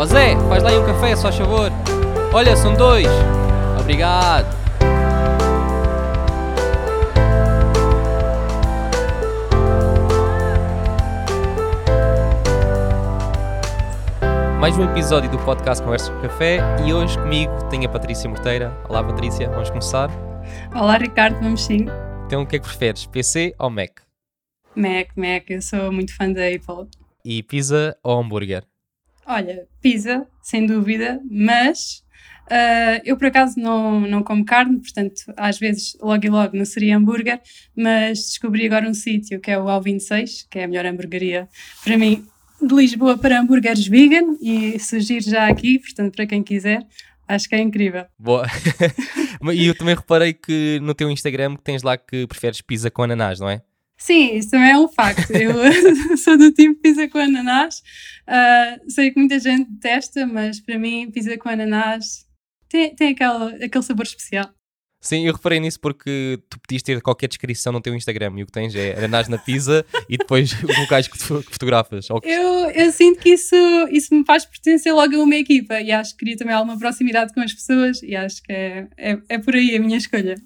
Ó Zé, faz lá aí um café, só favor. Olha, são dois. Obrigado. Mais um episódio do podcast Conversa por Café e hoje comigo tenho a Patrícia Morteira. Olá Patrícia, vamos começar? Olá Ricardo, vamos sim. Então o que é que preferes, PC ou Mac? Mac, eu sou muito fã da Apple. E pizza ou hambúrguer? Olha, pizza, sem dúvida, mas eu por acaso não como carne, portanto às vezes logo e logo não seria hambúrguer, mas descobri agora um sítio que é o Al 26, que é a melhor hambúrgueria para mim de Lisboa para hambúrgueres vegan e surgir já aqui, portanto, para quem quiser, acho que é incrível. Boa. E eu também reparei que no teu Instagram que tens lá que preferes pizza com ananás, não é? Sim, isso também é um facto. Eu sou do tipo pizza com ananás. Sei que muita gente detesta, mas para mim pizza com ananás tem aquele sabor especial. Sim, eu reparei nisso porque tu podias ter qualquer descrição no teu Instagram e o que tens é ananás na pizza e depois os locais que fotografas. Ou que... Eu sinto que isso me faz pertencer logo a uma equipa e acho que queria também alguma proximidade com as pessoas e acho que é por aí a minha escolha.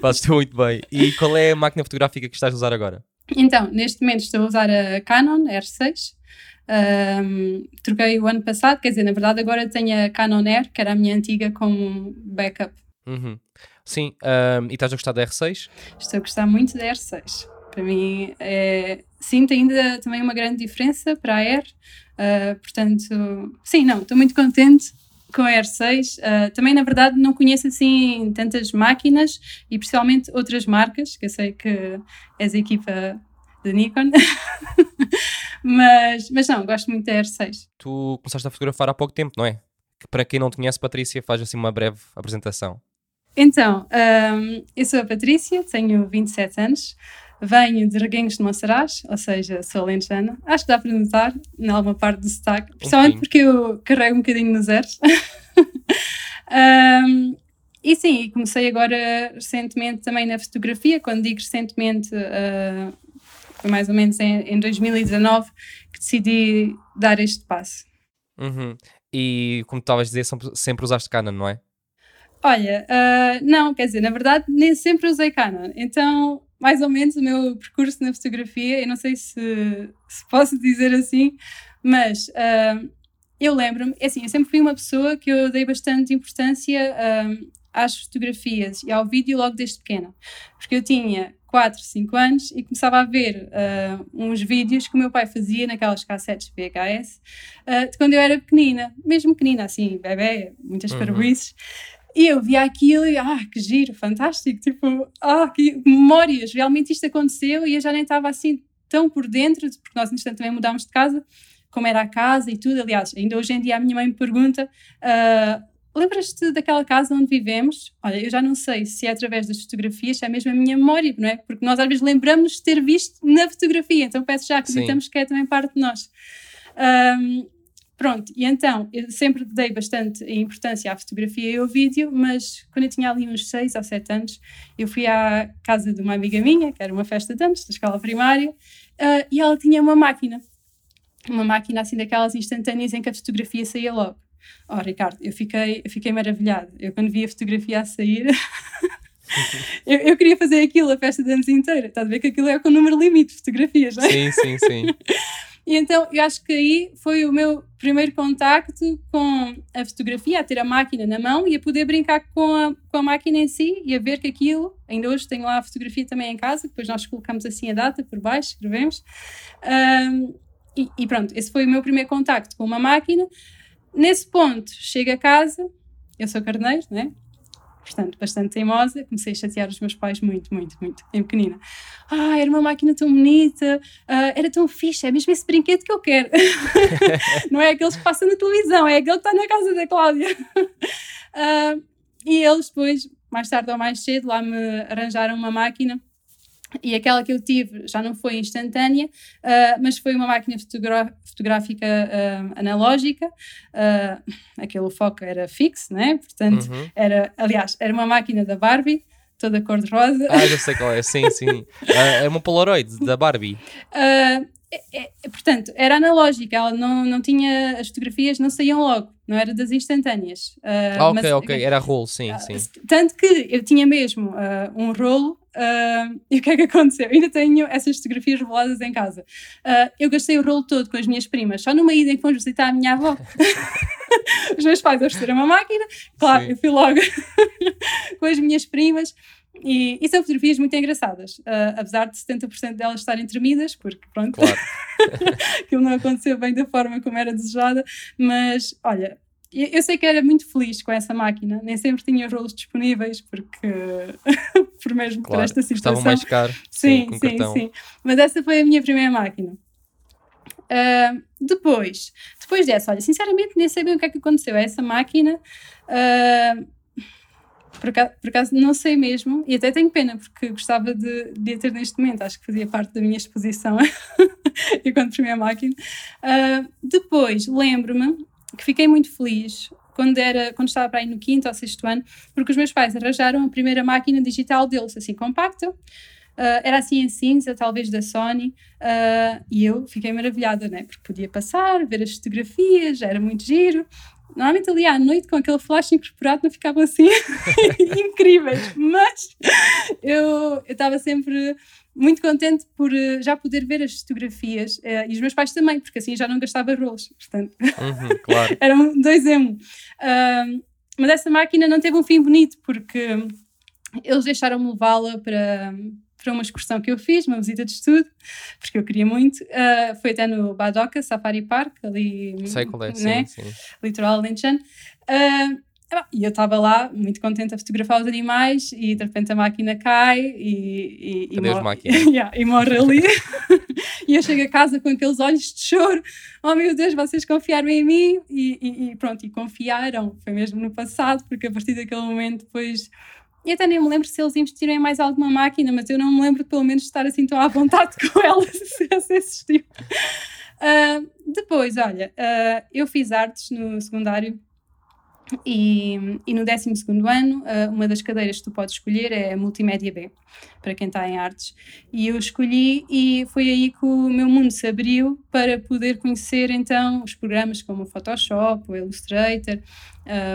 Fazes-te muito bem. E qual é a máquina fotográfica que estás a usar agora? Então, neste momento estou a usar a Canon R6. Troquei o ano passado, quer dizer, na verdade agora tenho a Canon R, que era a minha antiga, como backup. Uhum. Sim, e estás a gostar da R6? Estou a gostar muito da R6. Para mim, sinto ainda também uma grande diferença para a R. Portanto, sim, não, estou muito contente com a R6. Também, na verdade, não conheço assim tantas máquinas e principalmente outras marcas, que eu sei que és a equipa da Nikon. mas não, gosto muito da R6. Tu começaste a fotografar há pouco tempo, não é? Para quem não te conhece, Patrícia, faz assim uma breve apresentação. Então, eu sou a Patrícia, tenho 27 anos, venho de Reguengos de Monsaraz, ou seja, sou alentejana. Acho que dá para notar, em alguma parte do sotaque, principalmente porque eu carrego um bocadinho nos zeros. E sim, comecei agora recentemente também na fotografia, quando digo recentemente, foi mais ou menos em 2019 que decidi dar este passo. Uhum. E, como tu estavas a dizer, sempre usaste Canon, não é? Olha, não, quer dizer, na verdade nem sempre usei Canon. Então, mais ou menos o meu percurso na fotografia, eu não sei se posso dizer assim, mas eu lembro-me, assim, eu sempre fui uma pessoa que eu dei bastante importância às fotografias e ao vídeo logo desde pequena. Porque eu tinha 4, 5 anos e começava a ver uns vídeos que o meu pai fazia naquelas cassetes VHS de quando eu era pequenina, mesmo pequenina, assim, bebê, muitas parvoíces. E eu via aquilo e, que giro, fantástico, tipo, que memórias, realmente isto aconteceu e eu já nem estava assim tão por dentro, porque nós, no instante, também mudámos de casa, como era a casa e tudo. Aliás, ainda hoje em dia a minha mãe me pergunta... Lembras-te daquela casa onde vivemos? Olha, eu já não sei se é através das fotografias, se é mesmo a minha memória, não é? Porque nós às vezes lembramos-nos de ter visto na fotografia, então peço já, acreditamos que é também parte de nós. Pronto, e então, eu sempre dei bastante importância à fotografia e ao vídeo, mas quando eu tinha ali uns 6 ou 7 anos, eu fui à casa de uma amiga minha, que era uma festa de anos, da escola primária, e ela tinha uma máquina assim daquelas instantâneas em que a fotografia saía logo. Oh Ricardo, eu fiquei maravilhada. Eu quando vi a fotografia a sair eu queria fazer aquilo a festa de anos inteira, estás a ver que aquilo é com o número limite de fotografias, não é? Sim. E então eu acho que aí foi o meu primeiro contacto com a fotografia, a ter a máquina na mão e a poder brincar com a máquina em si e a ver que aquilo, ainda hoje tenho lá a fotografia também em casa, depois nós colocamos assim a data por baixo, escrevemos e pronto, esse foi o meu primeiro contacto com uma máquina. Nesse ponto, chego a casa, eu sou carneiro, né? Portanto, bastante teimosa, comecei a chatear os meus pais muito, em pequenina. Era uma máquina tão bonita, era tão fixe, é mesmo esse brinquedo que eu quero. Não é aqueles que passam na televisão, é aquele que está na casa da Cláudia. E eles depois, mais tarde ou mais cedo, lá me arranjaram uma máquina. E aquela que eu tive já não foi instantânea, mas foi uma máquina fotográfica analógica, aquele foco era fixo, né? Portanto, era uma máquina da Barbie, toda cor-de-rosa. Já sei qual é, sim. É uma Polaroid da Barbie. portanto, era analógica, ela não tinha, as fotografias não saíam logo, não era das instantâneas. Ok, era rolo, sim. Tanto que eu tinha mesmo um rolo, e o que é que aconteceu? Ainda tenho essas fotografias roladas em casa. Eu gastei o rolo todo com as minhas primas, só numa ida em que fomos visitar a minha avó. Os meus pais ofereceram uma máquina, claro, sim. Eu fui logo com as minhas primas. E são fotografias muito engraçadas, apesar de 70% delas estarem tremidas, porque pronto, claro. Aquilo não aconteceu bem da forma como era desejada, mas olha, eu sei que era muito feliz com essa máquina, nem sempre tinha rolos disponíveis, porque por mesmo claro, por esta situação. Estava mais caro. Sim. Mas essa foi a minha primeira máquina. Depois dessa, olha, sinceramente nem sei bem o que é que aconteceu a essa máquina. Por acaso não sei mesmo, e até tenho pena porque gostava de a ter neste momento, acho que fazia parte da minha exposição enquanto primeira máquina. Depois lembro-me que fiquei muito feliz quando estava para aí no 5º ou 6º ano, porque os meus pais arranjaram a primeira máquina digital deles, assim compacta, era assim em cinza, talvez da Sony, e eu fiquei maravilhada, né? Porque podia passar, ver as fotografias, era muito giro. Normalmente ali à noite com aquele flash incorporado não ficavam assim incríveis, mas eu estava sempre muito contente por já poder ver as fotografias, e os meus pais também, porque assim já não gastava rolos, portanto claro. Eram 2 em 1. Mas essa máquina não teve um fim bonito, porque eles deixaram-me levá-la para uma excursão que eu fiz, uma visita de estudo, porque eu queria muito. Foi até no Badoca Safari Park, ali, né? Sim. Litoral Linchan. E eu estava lá, muito contente a fotografar os animais, e de repente a máquina cai e morre ali. E eu chego a casa com aqueles olhos de choro. Oh meu Deus, vocês confiaram em mim. E pronto, e confiaram. Foi mesmo no passado, porque a partir daquele momento depois... E até nem me lembro se eles investiram em mais alguma máquina, mas eu não me lembro, pelo menos, de estar assim tão à vontade com ela, se essa existiu. Depois, olha, eu fiz artes no secundário e no 12º ano, uma das cadeiras que tu podes escolher é a Multimédia B, para quem está em artes. E eu escolhi, e foi aí que o meu mundo se abriu para poder conhecer, então, os programas como o Photoshop, o Illustrator...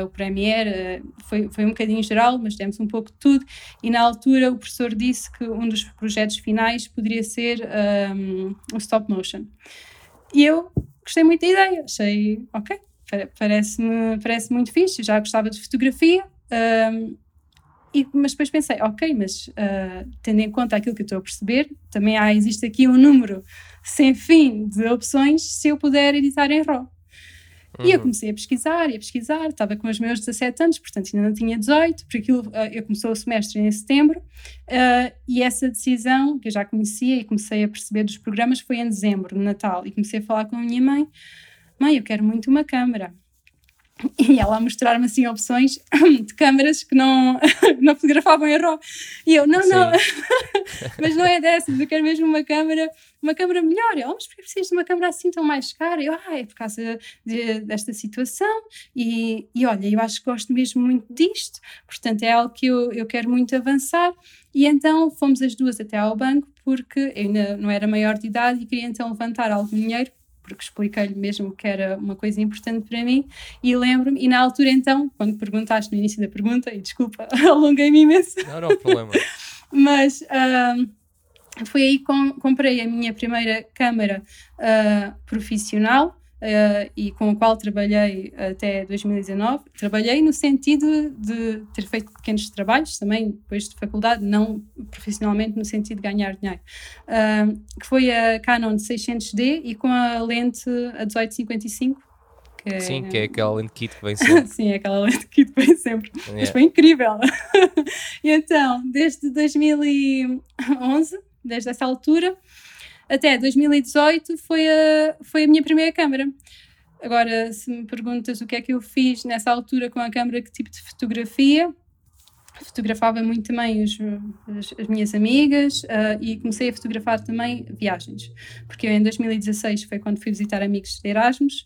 o Premiere, foi um bocadinho geral, mas demos um pouco de tudo, e na altura o professor disse que um dos projetos finais poderia ser um stop motion, e eu gostei muito da ideia, achei ok, parece muito fixe, já gostava de fotografia, mas depois pensei, ok, mas tendo em conta aquilo que eu estou a perceber, também existe aqui um número sem fim de opções se eu puder editar em RAW. E eu comecei a pesquisar, estava com os meus 17 anos, portanto ainda não tinha 18, porque aquilo, eu comecei o semestre em setembro, e essa decisão, que eu já conhecia e comecei a perceber dos programas, foi em dezembro, no Natal, e comecei a falar com a minha mãe, eu quero muito uma câmara. E ela a mostrar-me assim opções de câmaras que não fotografavam em RAW. E eu, não, mas não é dessas, eu quero mesmo uma câmara melhor. E ela, mas porque preciso de uma câmara assim tão mais cara? Eu, é por causa desta situação, e olha, eu acho que gosto mesmo muito disto, portanto é algo que eu quero muito avançar. E então fomos as duas até ao banco, porque eu ainda não era maior de idade e queria então levantar algum dinheiro, porque expliquei-lhe mesmo que era uma coisa importante para mim, e lembro-me, e na altura então, quando perguntaste no início da pergunta, e desculpa, alonguei-me imenso. Não há problema. Mas foi aí que comprei a minha primeira câmara profissional, e com a qual trabalhei até 2019. Trabalhei no sentido de ter feito pequenos trabalhos também depois de faculdade, não profissionalmente no sentido de ganhar dinheiro, que foi a Canon 600D e com a lente a 18-55, que é aquela lente kit que vem sempre. Sim, é aquela lente kit que vem sempre, yeah. Mas foi incrível. E então, desde 2011, desde essa altura até 2018 foi a minha primeira câmara. Agora, se me perguntas o que é que eu fiz nessa altura com a câmara, que tipo de fotografia, fotografava muito também as minhas amigas e comecei a fotografar também viagens, porque eu, em 2016 foi quando fui visitar amigos de Erasmus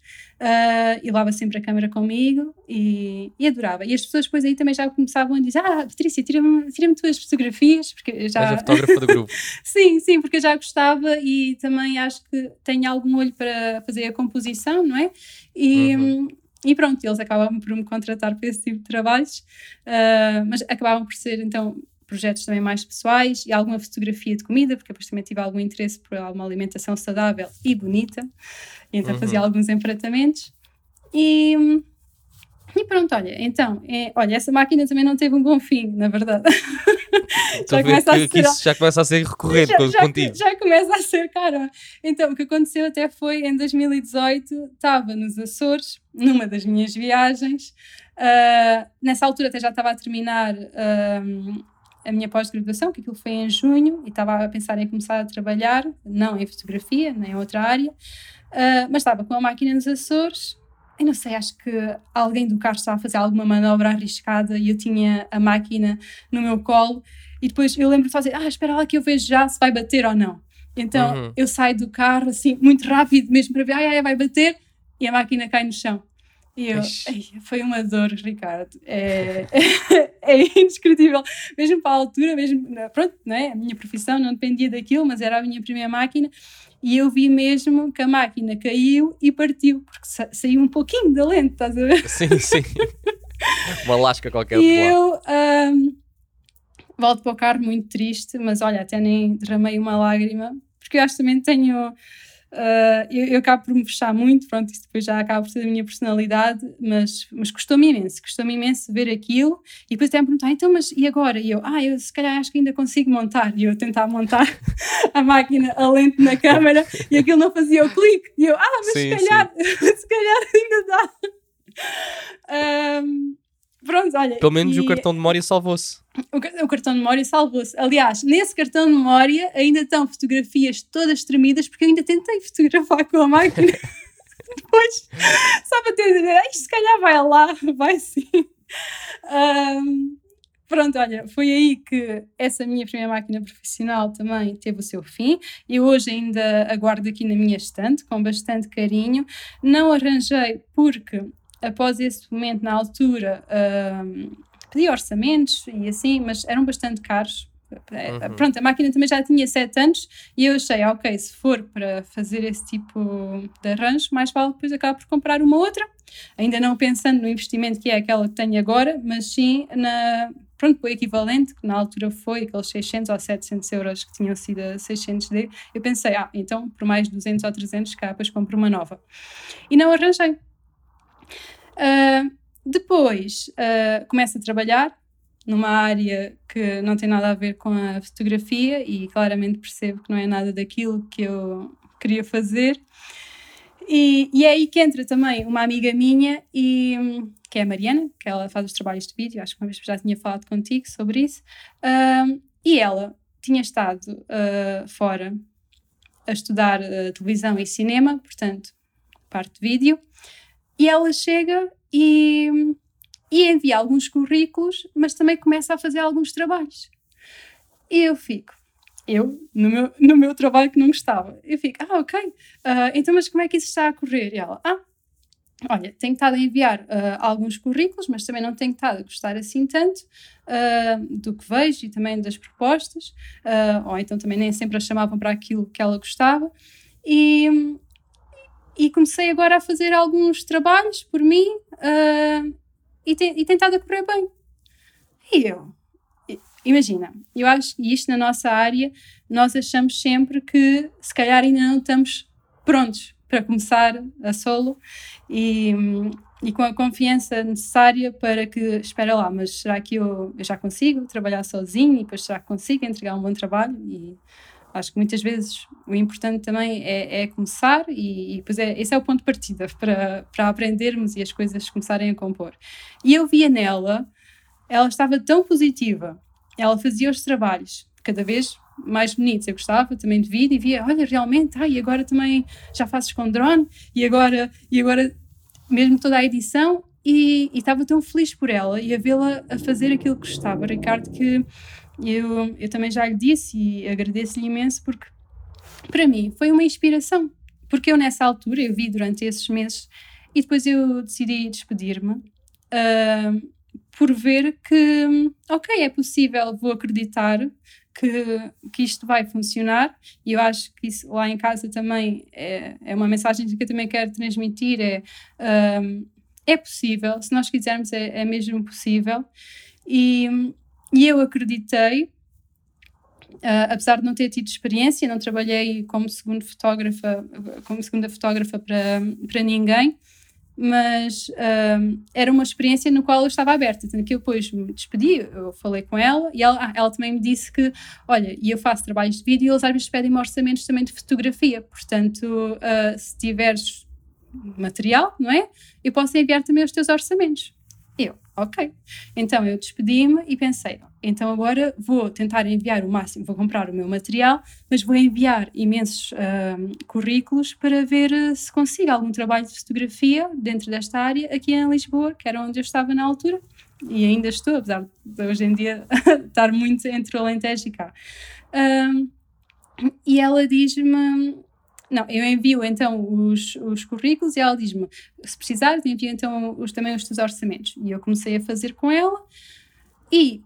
e levava sempre a câmera comigo e adorava. E as pessoas depois aí também já começavam a dizer: ah, Patrícia, tira-me tuas fotografias, porque eu já... És a fotógrafa do grupo. sim, porque eu já gostava e também acho que tenho algum olho para fazer a composição, não é? E pronto, eles acabavam por me contratar para esse tipo de trabalhos, mas acabavam por ser então projetos também mais pessoais e alguma fotografia de comida, porque depois também tive algum interesse por uma alimentação saudável e bonita, e então fazia alguns empratamentos e pronto, olha, essa máquina também não teve um bom fim, na verdade. Então, já começa a ser recorrente contigo. Já começa a ser caro. Então, o que aconteceu até foi, em 2018, estava nos Açores, numa das minhas viagens. Nessa altura até já estava a terminar a minha pós-graduação, que aquilo foi em junho, e estava a pensar em começar a trabalhar, não em fotografia, nem em outra área, mas estava com a máquina nos Açores. Eu não sei, acho que alguém do carro estava a fazer alguma manobra arriscada e eu tinha a máquina no meu colo e depois eu lembro de fazer, espera lá que eu vejo já se vai bater ou não. Então eu saio do carro assim, muito rápido mesmo para ver, vai bater, e a máquina cai no chão. E eu, foi uma dor, Ricardo, é indescritível, mesmo para a altura, mesmo, pronto, não é? A minha profissão não dependia daquilo, mas era a minha primeira máquina. E eu vi mesmo que a máquina caiu e partiu, porque saiu um pouquinho da lente, estás a ver? Sim. Uma lasca qualquer. E eu volto para o carro muito triste, mas olha, até nem derramei uma lágrima, porque eu acho que também tenho... eu acabo por me fechar muito, pronto, isso depois já acaba por ser a minha personalidade, mas custou-me imenso ver aquilo e depois até me perguntar, então, mas e agora? E eu, eu se calhar acho que ainda consigo montar, e eu tentar montar a máquina, a lente na câmera e aquilo não fazia o clique, e eu, mas se calhar ainda dá. Pronto, olha, pelo menos o cartão de memória salvou-se. O cartão de memória salvou-se. Aliás, nesse cartão de memória ainda estão fotografias todas tremidas, porque eu ainda tentei fotografar com a máquina depois, só para ter ideia, se calhar vai lá, vai sim. Pronto, olha, foi aí que essa minha primeira máquina profissional também teve o seu fim. Eu hoje ainda aguardo aqui na minha estante com bastante carinho. Não arranjei porque... Após esse momento, na altura, pedi orçamentos e assim, mas eram bastante caros. Pronto, a máquina também já tinha 7 anos e eu achei, se for para fazer esse tipo de arranjo, mais vale depois acabar por comprar uma outra. Ainda não pensando no investimento que é aquela que tenho agora, mas sim, o equivalente, que na altura foi aqueles 600 ou 700 euros que tinham sido a 600D. Eu pensei, então por mais 200 ou 300 cá, depois compro uma nova. E não arranjei. Depois começo a trabalhar numa área que não tem nada a ver com a fotografia e claramente percebo que não é nada daquilo que eu queria fazer, e é aí que entra também uma amiga minha, que é a Mariana, que ela faz os trabalhos de vídeo, acho que uma vez já tinha falado contigo sobre isso, e ela tinha estado fora a estudar televisão e cinema, portanto parte de vídeo. E ela chega e envia alguns currículos, mas também começa a fazer alguns trabalhos. E eu fico, no meu trabalho que não gostava, eu fico, então mas como é que isso está a correr? E ela, olha, tenho estado a enviar alguns currículos, mas também não tenho estado a gostar assim tanto do que vejo e também das propostas, ou então também nem sempre a chamavam para aquilo que ela gostava, e comecei agora a fazer alguns trabalhos por mim e tentado a correr bem. E eu, imagina, eu acho que isto na nossa área, nós achamos sempre que se calhar ainda não estamos prontos para começar a solo e com a confiança necessária para que, espera lá, mas será que eu já consigo trabalhar sozinho e depois será que consigo entregar um bom trabalho? E acho que muitas vezes o importante também é começar e depois esse é o ponto de partida para aprendermos e as coisas começarem a compor. E eu via nela, ela estava tão positiva, ela fazia os trabalhos cada vez mais bonitos, eu gostava também de vídeo e via, olha, realmente, e agora também já fazes com drone, e agora mesmo toda a edição, E estava tão feliz por ela e a vê-la a fazer aquilo que gostava, Ricardo, que eu também já lhe disse e agradeço-lhe imenso, porque para mim foi uma inspiração, porque eu nessa altura, eu vi durante esses meses e depois eu decidi despedir-me por ver que, ok, é possível, vou acreditar que isto vai funcionar. E eu acho que isso lá em casa também é uma mensagem que eu também quero transmitir, é possível, se nós quisermos é mesmo possível. E eu acreditei, apesar de não ter tido experiência, não trabalhei como segunda fotógrafa para ninguém, mas era uma experiência no qual eu estava aberta, tanto que eu depois me despedi, eu falei com ela e ela também me disse que, olha, e eu faço trabalhos de vídeo e eles às vezes pedem-me orçamentos também de fotografia, portanto se tiveres material, não é? Eu posso enviar também os teus orçamentos. Eu, ok. Então eu despedi-me e pensei, então agora vou tentar enviar o máximo, vou comprar o meu material, mas vou enviar imensos currículos para ver se consigo algum trabalho de fotografia dentro desta área aqui em Lisboa, que era onde eu estava na altura e ainda estou, apesar de hoje em dia estar muito entre o Alentejo e cá. E ela diz-me... Não, eu envio então os currículos e ela diz-me, se precisares, envio então também os teus orçamentos. E eu comecei a fazer com ela e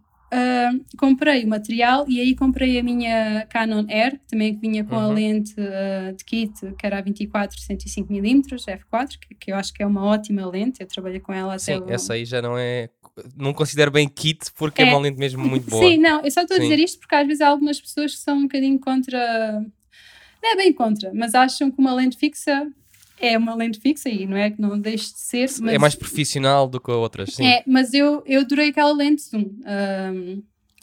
comprei o material e aí comprei a minha Canon R, também que vinha com a lente de kit, que era a 24-105mm f4, que eu acho que é uma ótima lente, eu trabalhei com ela até... Sim, essa aí já não é... Não considero bem kit porque é uma lente mesmo muito boa. Sim, não, eu só estou a dizer isto porque às vezes há algumas pessoas que são um bocadinho contra... Não é bem contra, mas acham que uma lente fixa é uma lente fixa e não é que não deixe de ser. Mas é mais profissional do que outras, sim. É, mas eu adorei aquela lente zoom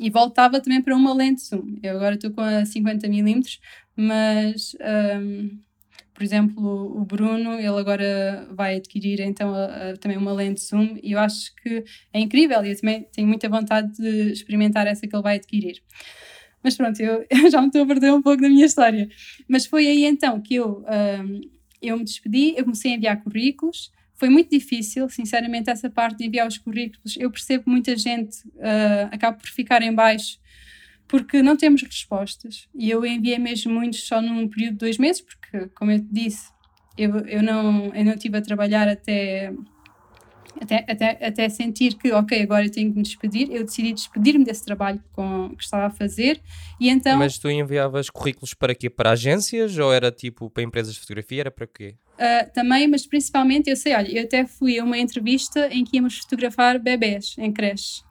e voltava também para uma lente zoom. Eu agora estou com a 50mm, mas, por exemplo, o Bruno, ele agora vai adquirir então também uma lente zoom e eu acho que é incrível e eu também tenho muita vontade de experimentar essa que ele vai adquirir. Mas pronto, eu já me estou a perder um pouco da minha história. Mas foi aí então que eu me despedi, eu comecei a enviar currículos. Foi muito difícil, sinceramente, essa parte de enviar os currículos. Eu percebo que muita gente acaba por ficar em baixo porque não temos respostas. E eu enviei mesmo muitos só num período de 2 meses, porque, como eu te disse, eu não estive a trabalhar até sentir que, ok, agora eu tenho que me despedir. Eu decidi despedir-me desse trabalho que estava a fazer e então... Mas tu enviavas currículos para quê? Para agências ou era tipo para empresas de fotografia? Era para quê? Também, mas principalmente, eu sei, olha, eu até fui a uma entrevista em que íamos fotografar bebés em creche.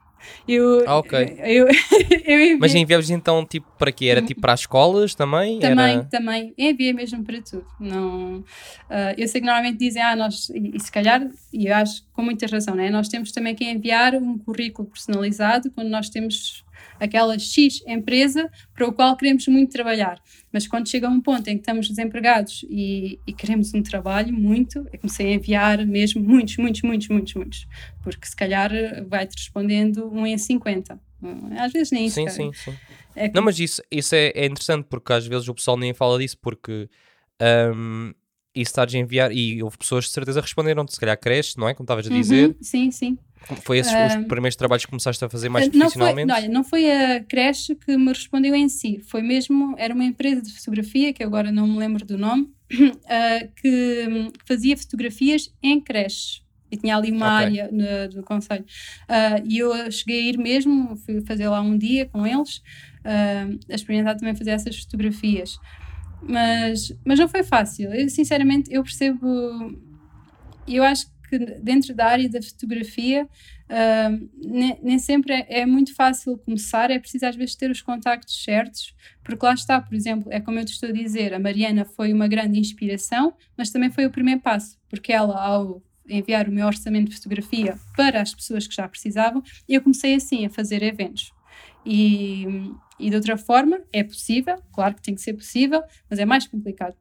Eu mas enviavas então tipo para quê? Era tipo para as escolas também? Também, enviei mesmo para tudo. Não, eu sei que normalmente dizem, nós, e se calhar, e eu acho com muita razão, né? Nós temos também que enviar um currículo personalizado quando nós temos aquela X empresa para o qual queremos muito trabalhar. Mas quando chega um ponto em que estamos desempregados e queremos um trabalho muito, eu comecei a enviar mesmo muitos. Porque se calhar vai-te respondendo um em 50. Às vezes nem isso. Sim. É que... Não, mas isso é interessante porque às vezes o pessoal nem fala disso porque... isso estás a enviar, e houve pessoas de certeza responderam-te, se calhar creche, não é? Como estavas a dizer. Sim. Foi esses os primeiros trabalhos que começaste a fazer mais profissionalmente? Não foi a creche que me respondeu em si, foi mesmo, era uma empresa de fotografia, que agora não me lembro do nome, que fazia fotografias em creche. E tinha ali uma área do concelho. E eu cheguei a ir mesmo, fui fazer lá um dia com eles, a experimentar também fazer essas fotografias. Mas não foi fácil. Eu, sinceramente, eu percebo... Eu acho que dentro da área da fotografia nem sempre é muito fácil começar. É preciso, às vezes, ter os contactos certos. Porque lá está, por exemplo, é como eu te estou a dizer, a Mariana foi uma grande inspiração, mas também foi o primeiro passo. Porque ela, ao enviar o meu orçamento de fotografia para as pessoas que já precisavam, eu comecei assim a fazer eventos. E de outra forma, é possível, claro que tem que ser possível, mas é mais complicado.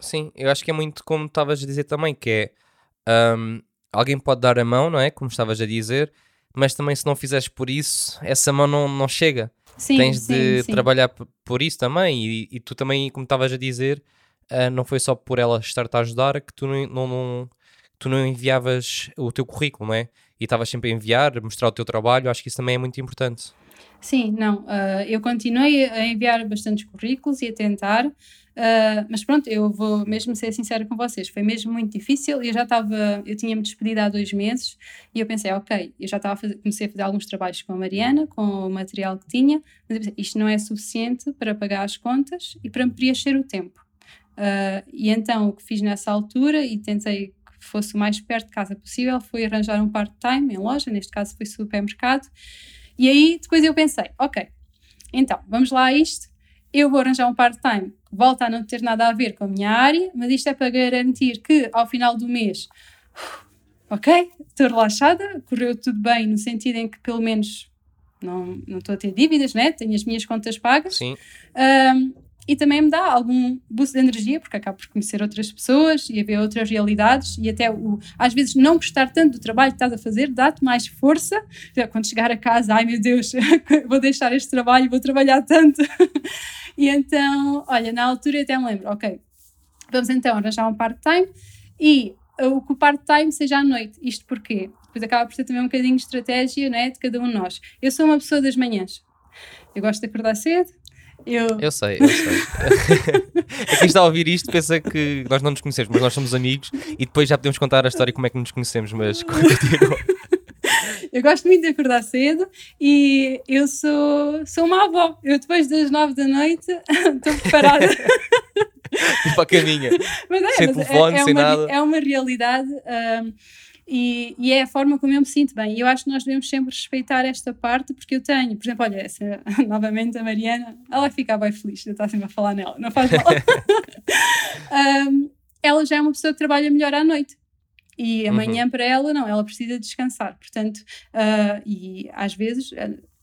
Sim, eu acho que é muito como estavas a dizer também, que é, alguém pode dar a mão, não é? Como estavas a dizer, mas também se não fizeres por isso, essa mão não chega. Sim, Tens de trabalhar por isso também e tu também, como estavas a dizer, não foi só por ela estar-te a ajudar que tu não tu não enviavas o teu currículo, não é? E estavas sempre a enviar, a mostrar o teu trabalho. Acho que isso também é muito importante. Sim, não, eu continuei a enviar bastantes currículos e a tentar, mas pronto, eu vou mesmo ser sincera com vocês, foi mesmo muito difícil. Eu tinha-me despedido há 2 meses e eu pensei, ok, eu já estava comecei a fazer alguns trabalhos com a Mariana, com o material que tinha, mas eu pensei, isto não é suficiente para pagar as contas e para me preencher o tempo. E então o que fiz nessa altura, e tentei que fosse o mais perto de casa possível, foi arranjar um part-time em loja, neste caso foi supermercado. E aí depois eu pensei, ok, então vamos lá a isto, eu vou arranjar um part-time, volta a não ter nada a ver com a minha área, mas isto é para garantir que ao final do mês, ok, estou relaxada, correu tudo bem no sentido em que pelo menos não estou a ter dívidas, né? Tenho as minhas contas pagas. Sim. E também me dá algum boost de energia, porque acabo por conhecer outras pessoas e haver outras realidades, e até às vezes não gostar tanto do trabalho que estás a fazer dá-te mais força. Quando chegar a casa, ai meu Deus, vou deixar este trabalho, vou trabalhar tanto. E então, olha, na altura eu até me lembro, ok, vamos então arranjar um part-time, e o que o part-time seja à noite. Isto porquê? Depois acaba por ser também um bocadinho de estratégia, né, de cada um de nós. Eu sou uma pessoa das manhãs, eu gosto de acordar cedo. Eu sei. Quem está a ouvir isto pensa que nós não nos conhecemos, mas nós somos amigos e depois já podemos contar a história como é que nos conhecemos, mas eu gosto muito de acordar cedo e eu sou uma avó. Eu depois das 9 da noite estou preparada. Tipo a caminha, sem telefone, sem nada. É uma realidade... E é a forma como eu me sinto bem, e eu acho que nós devemos sempre respeitar esta parte, porque eu tenho, por exemplo, olha, essa, novamente a Mariana, ela fica bem feliz, eu estou sempre a falar nela, não faz mal. Ela já é uma pessoa que trabalha melhor à noite, e amanhã para ela não, ela precisa descansar, portanto, e às vezes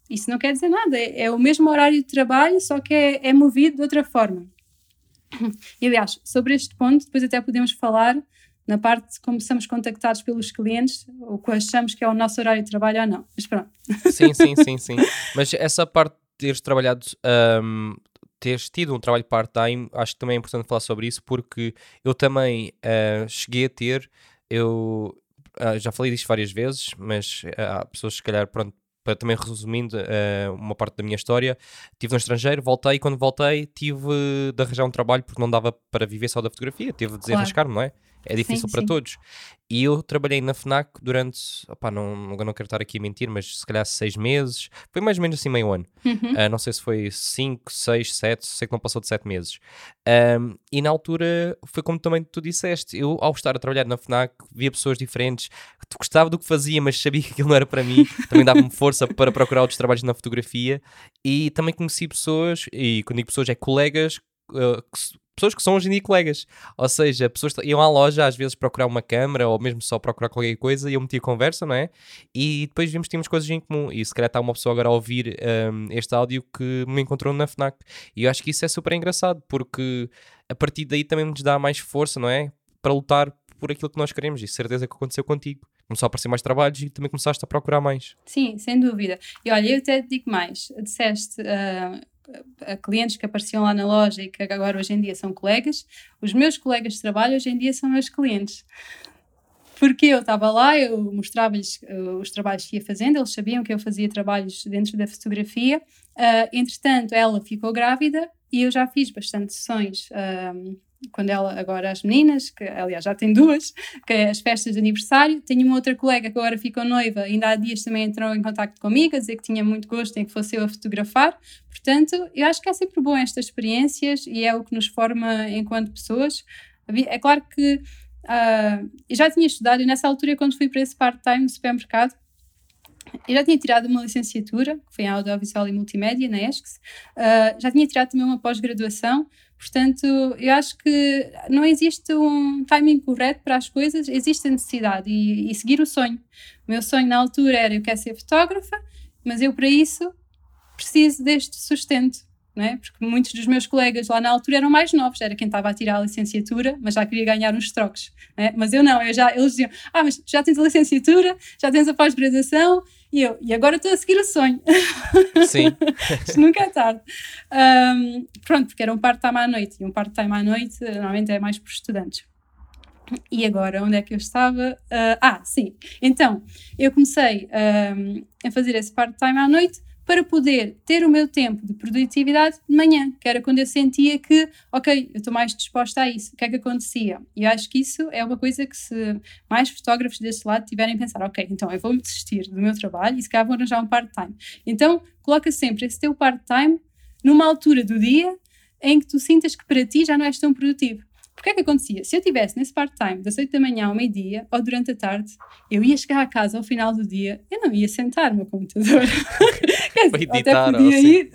isso não quer dizer nada, é o mesmo horário de trabalho, só que é movido de outra forma. E aliás, sobre este ponto, depois até podemos falar na parte de como somos contactados pelos clientes, ou que achamos que é o nosso horário de trabalho ou não, mas pronto. Sim. Mas essa parte de teres trabalhado, teres tido um trabalho part-time, acho que também é importante falar sobre isso, porque eu também cheguei a ter, já falei disto várias vezes, mas há pessoas, se calhar, pronto, para também resumindo uma parte da minha história, estive no estrangeiro, voltei, e quando voltei tive de arranjar um trabalho, porque não dava para viver só da fotografia, tive de desenrascar-me, não é? É difícil para todos. E eu trabalhei na FNAC durante, não quero estar aqui a mentir, mas se calhar 6 meses, foi mais ou menos assim meio ano. Não sei se foi 5, 6, 7, sei que não passou de 7 meses. E na altura, foi como também tu disseste, eu ao estar a trabalhar na FNAC, via pessoas diferentes, gostava do que fazia, mas sabia que aquilo não era para mim, também dava-me força para procurar outros trabalhos na fotografia, e também conheci pessoas, e quando digo pessoas é colegas, pessoas que são hoje em dia colegas, ou seja, pessoas que iam à loja às vezes procurar uma câmera ou mesmo só procurar qualquer coisa, e eu metia a conversa, não é? E depois vimos que tínhamos coisas em comum, e se calhar está uma pessoa agora a ouvir este áudio que me encontrou na FNAC, e eu acho que isso é super engraçado, porque a partir daí também nos dá mais força, não é? Para lutar por aquilo que nós queremos, e certeza que aconteceu contigo. Começou a aparecer mais trabalhos e também começaste a procurar mais. Sim, sem dúvida. E olha, eu até te digo mais, disseste... a clientes que apareciam lá na loja e que agora hoje em dia são colegas, os meus colegas de trabalho hoje em dia são meus clientes, porque eu estava lá, eu mostrava-lhes os trabalhos que ia fazendo, eles sabiam que eu fazia trabalhos dentro da fotografia, entretanto ela ficou grávida e eu já fiz bastante sessões quando ela, agora as meninas, que aliás já tem 2, que é as festas de aniversário. Tenho uma outra colega que agora ficou noiva, ainda há dias também entrou em contacto comigo a dizer que tinha muito gosto em que fosse eu a fotografar. Portanto, eu acho que é sempre bom estas experiências e é o que nos forma enquanto pessoas. É claro que eu já tinha estudado, e nessa altura quando fui para esse part-time no supermercado, eu já tinha tirado uma licenciatura, que foi em Audiovisual e Multimédia, na ESCS, já tinha tirado também uma pós-graduação. Portanto, eu acho que não existe um timing correto para as coisas, existe a necessidade e seguir o sonho. O meu sonho na altura era eu quero ser fotógrafa, mas eu para isso preciso deste sustento, não é? Porque muitos dos meus colegas lá na altura eram mais novos, era quem estava a tirar a licenciatura, mas já queria ganhar uns trocos, não é? Mas eu não, eles diziam, mas já tens a licenciatura, já tens a pós-graduação, e agora estou a seguir o sonho. Sim. Isto nunca é tarde. Pronto, porque era um part-time à noite, e um part-time à noite normalmente é mais para os estudantes. E agora, onde é que eu estava? Sim. Então, eu comecei a fazer esse part-time à noite para poder ter o meu tempo de produtividade de manhã, que era quando eu sentia que, ok, eu estou mais disposta a isso, o que é que acontecia? E eu acho que isso é uma coisa que se mais fotógrafos deste lado tiverem a pensar, ok, então eu vou-me desistir do meu trabalho e se calhar vou arranjar um part-time. Então, coloca sempre esse teu part-time numa altura do dia em que tu sintas que para ti já não és tão produtivo. Porque é que acontecia? Se eu estivesse nesse part-time das 8 da manhã ao meio-dia ou durante a tarde, eu ia chegar a casa ao final do dia, eu não ia sentar no computador. Quer dizer, editar, até podia ir,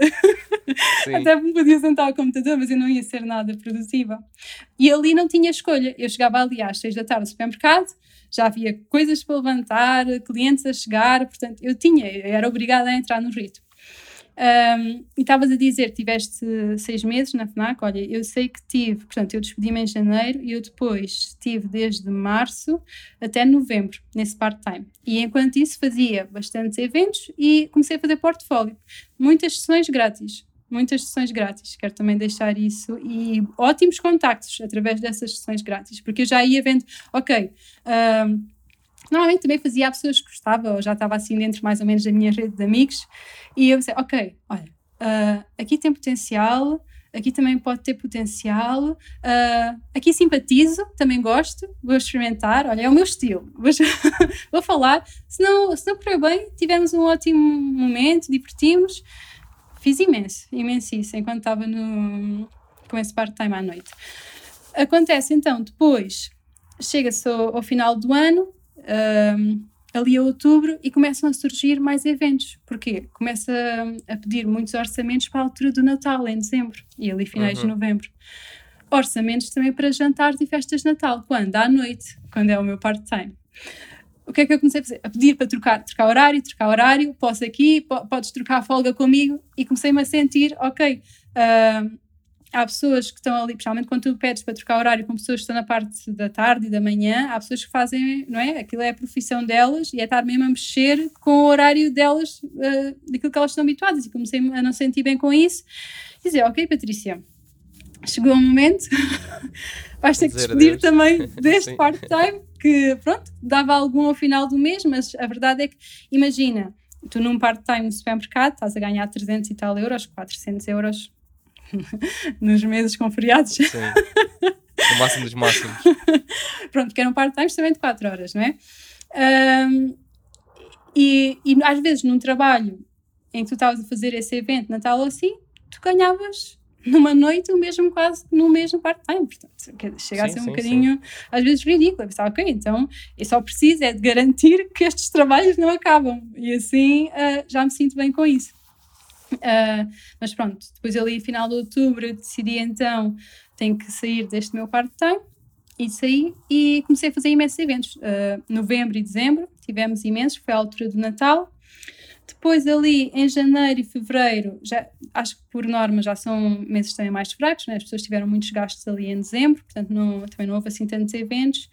sim. Até me podia sentar ao computador, mas eu não ia ser nada produtiva. E ali não tinha escolha. Eu chegava ali às 6 da tarde ao supermercado, já havia coisas para levantar, clientes a chegar, portanto, eu era obrigada a entrar no ritmo. E estavas a dizer, tiveste 6 meses na FNAC, olha, eu sei que tive, portanto, eu despedi-me em janeiro e eu depois estive desde março até novembro, nesse part-time. E enquanto isso fazia bastantes eventos e comecei a fazer portfólio. Muitas sessões grátis, quero também deixar isso, e ótimos contactos através dessas sessões grátis, porque eu já ia vendo, ok... Normalmente também fazia a pessoas que gostava, ou já estava assim dentro mais ou menos da minha rede de amigos, e eu pensei, ok, olha, aqui tem potencial, aqui também pode ter potencial, aqui simpatizo, também gosto, vou experimentar, olha, é o meu estilo, vou falar, se não correr bem, tivemos um ótimo momento, divertimos, fiz imenso isso, enquanto estava com esse part-time à noite. Acontece então, depois, chega-se ao final do ano, ali a outubro, e começam a surgir mais eventos. Porquê? Começa a pedir muitos orçamentos para a altura do Natal, em dezembro, e ali finais de novembro. Orçamentos também para jantares e festas de Natal, quando? À noite, quando é o meu part-time. O que é que eu comecei a fazer? A pedir para trocar horário, posso aqui, podes trocar a folga comigo, e comecei-me a sentir, ok... Há pessoas que estão ali, principalmente quando tu pedes para trocar horário com pessoas que estão na parte da tarde e da manhã, há pessoas que fazem, não é? Aquilo é a profissão delas e é estar mesmo a mexer com o horário delas, daquilo que elas estão habituadas, e comecei a não sentir bem com isso. Dizer, ok, Patrícia, chegou o momento, vais ter que despedir também deste part-time, que pronto, dava algum ao final do mês, mas a verdade é que, imagina, tu num part-time no supermercado estás a ganhar 300 e tal euros, 400 euros, nos meses com feriados. Sim, o máximo dos máximos. Pronto, que era um part-time também de 4 horas, não é? E às vezes num trabalho em que tu estavas a fazer esse evento, Natal ou assim, tu ganhavas numa noite o mesmo, quase no mesmo part-time, portanto, chega a ser um bocadinho, às vezes, ridículo. Eu pensava, ok, então eu só preciso é de garantir que estes trabalhos não acabam, e assim já me sinto bem com isso. Mas pronto, depois ali final de outubro eu decidi então, tenho que sair deste meu part-time, e saí e comecei a fazer imensos eventos. Novembro e dezembro tivemos imensos, foi a altura do Natal. Depois ali em janeiro e fevereiro, já, acho que por norma já são meses também mais fracos, né? As pessoas tiveram muitos gastos ali em dezembro, portanto também não houve assim tantos eventos.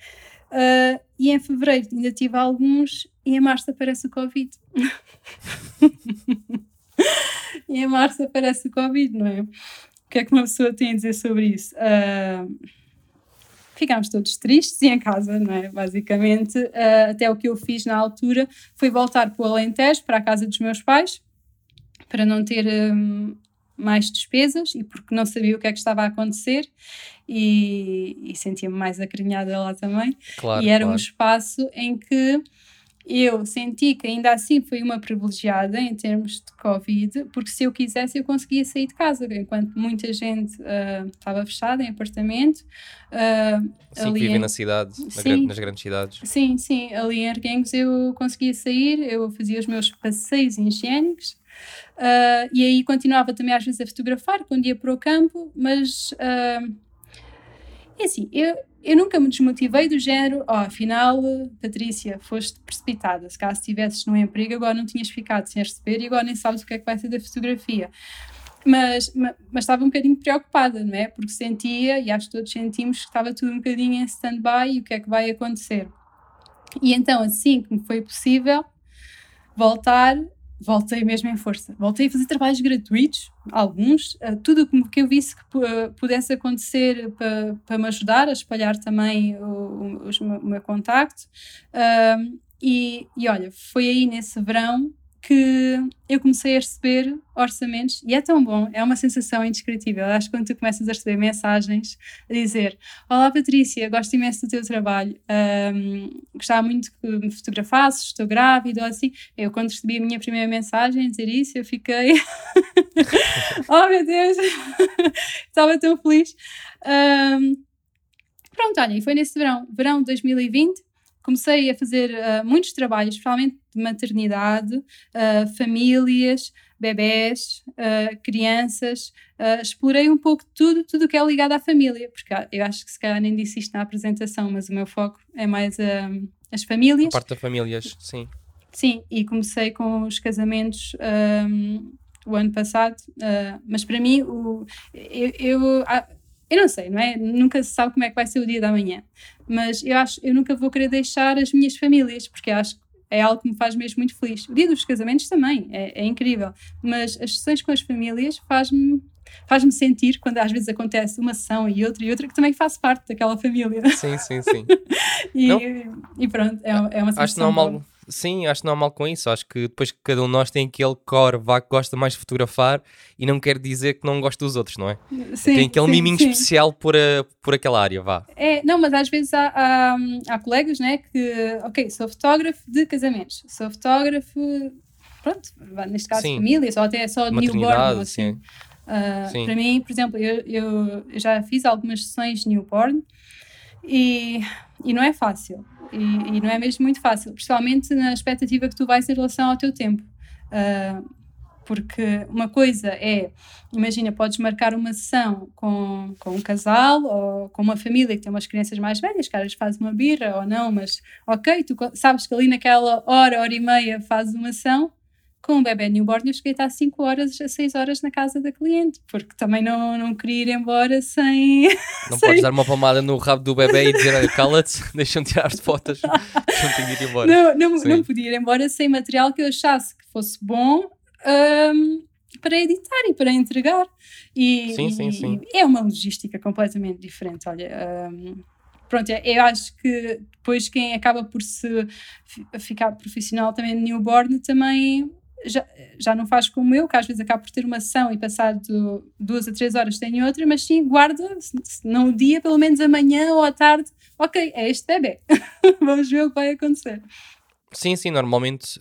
E em fevereiro ainda tive alguns, e em março aparece o Covid. E em março aparece o Covid, não é? O que é que uma pessoa tem a dizer sobre isso? Ficámos todos tristes e em casa, não é? Basicamente, até o que eu fiz na altura foi voltar para o Alentejo, para a casa dos meus pais, para não ter mais despesas, e porque não sabia o que é que estava a acontecer, e sentia-me mais acarinhada lá também. Claro, e era um espaço em que eu senti que ainda assim fui uma privilegiada em termos de Covid, porque se eu quisesse eu conseguia sair de casa, enquanto muita gente estava fechada em apartamento. Sim, ali vive na cidade, nas grandes cidades. Sim, ali em Reguengos eu conseguia sair, eu fazia os meus passeios higiênicos, e aí continuava também às vezes a fotografar, quando ia para o campo, mas... E assim, eu nunca me desmotivei do género, afinal, Patrícia, foste precipitada, se caso estivesses num emprego agora não tinhas ficado sem receber e agora nem sabes o que é que vai ser da fotografia. Mas estava um bocadinho preocupada, não é? Porque sentia, e acho que todos sentimos, que estava tudo um bocadinho em stand-by e o que é que vai acontecer. E então, assim que me foi possível voltar, voltei mesmo em força. Voltei a fazer trabalhos gratuitos, alguns, tudo o que eu visse que pudesse acontecer para me ajudar a espalhar também o meu contacto. E olha, foi aí nesse verão que eu comecei a receber orçamentos, e é tão bom, é uma sensação indescritível. Acho que quando tu começas a receber mensagens a dizer: "Olá Patrícia, gosto imenso do teu trabalho, gostava muito que me fotografasses, estou grávida", ou assim. Eu, quando recebi a minha primeira mensagem a dizer isso, eu fiquei oh meu Deus, estava tão feliz. Pronto, olha, e foi nesse verão de 2020. Comecei a fazer muitos trabalhos, principalmente de maternidade, famílias, bebés, crianças. Explorei um pouco tudo o que é ligado à família, porque eu acho que se calhar nem disse isto na apresentação, mas o meu foco é mais as famílias. A parte das famílias, sim. Sim, e comecei com os casamentos o ano passado, mas para mim, eu não sei, não é? Nunca se sabe como é que vai ser o dia da manhã. Mas eu nunca vou querer deixar as minhas famílias, porque acho que é algo que me faz mesmo muito feliz. O dia dos casamentos também, é incrível. Mas as sessões com as famílias faz-me sentir, quando às vezes acontece uma sessão e outra, que também faço parte daquela família. Sim, sim, sim. e pronto, é uma sensação. Acho que não há mal. Sim, acho que não há mal com isso. Acho que depois que cada um de nós tem aquele core, vá, que gosta mais de fotografar, e não quer dizer que não gosta dos outros, não é? Sim, tem aquele miminho especial por aquela área, vá. É, não, mas às vezes há colegas, né, que, ok, sou fotógrafo de casamentos, sou fotógrafo, pronto, neste caso, sim, famílias, ou até só de newborn, assim. Sim. Sim. Para mim, por exemplo, eu já fiz algumas sessões de newborn e não é fácil. E não é mesmo muito fácil, principalmente na expectativa que tu vais em relação ao teu tempo, porque uma coisa é, imagina, podes marcar uma sessão com um casal ou com uma família que tem umas crianças mais velhas, que às vezes faz uma birra ou não, mas ok, tu sabes que ali naquela hora e meia fazes uma sessão. Com um bebê newborn eu cheguei a estar 5 horas a 6 horas na casa da cliente, porque também não queria ir embora sem... Não podes dar uma palmada no rabo do bebê e dizer: "Olha, cala-te, deixa-me tirar-te fotos", não tinha ir embora. Não podia ir embora sem material que eu achasse que fosse bom para editar e para entregar. Sim. E é uma logística completamente diferente, olha... Pronto, eu acho que depois quem acaba por se ficar profissional também de newborn também já não faz como eu, que às vezes acaba por ter uma sessão e passado 2 a 3 horas tenho outra, mas sim, guarda, se não o dia, pelo menos amanhã ou à tarde, ok, é este bebê, vamos ver o que vai acontecer. Sim, normalmente,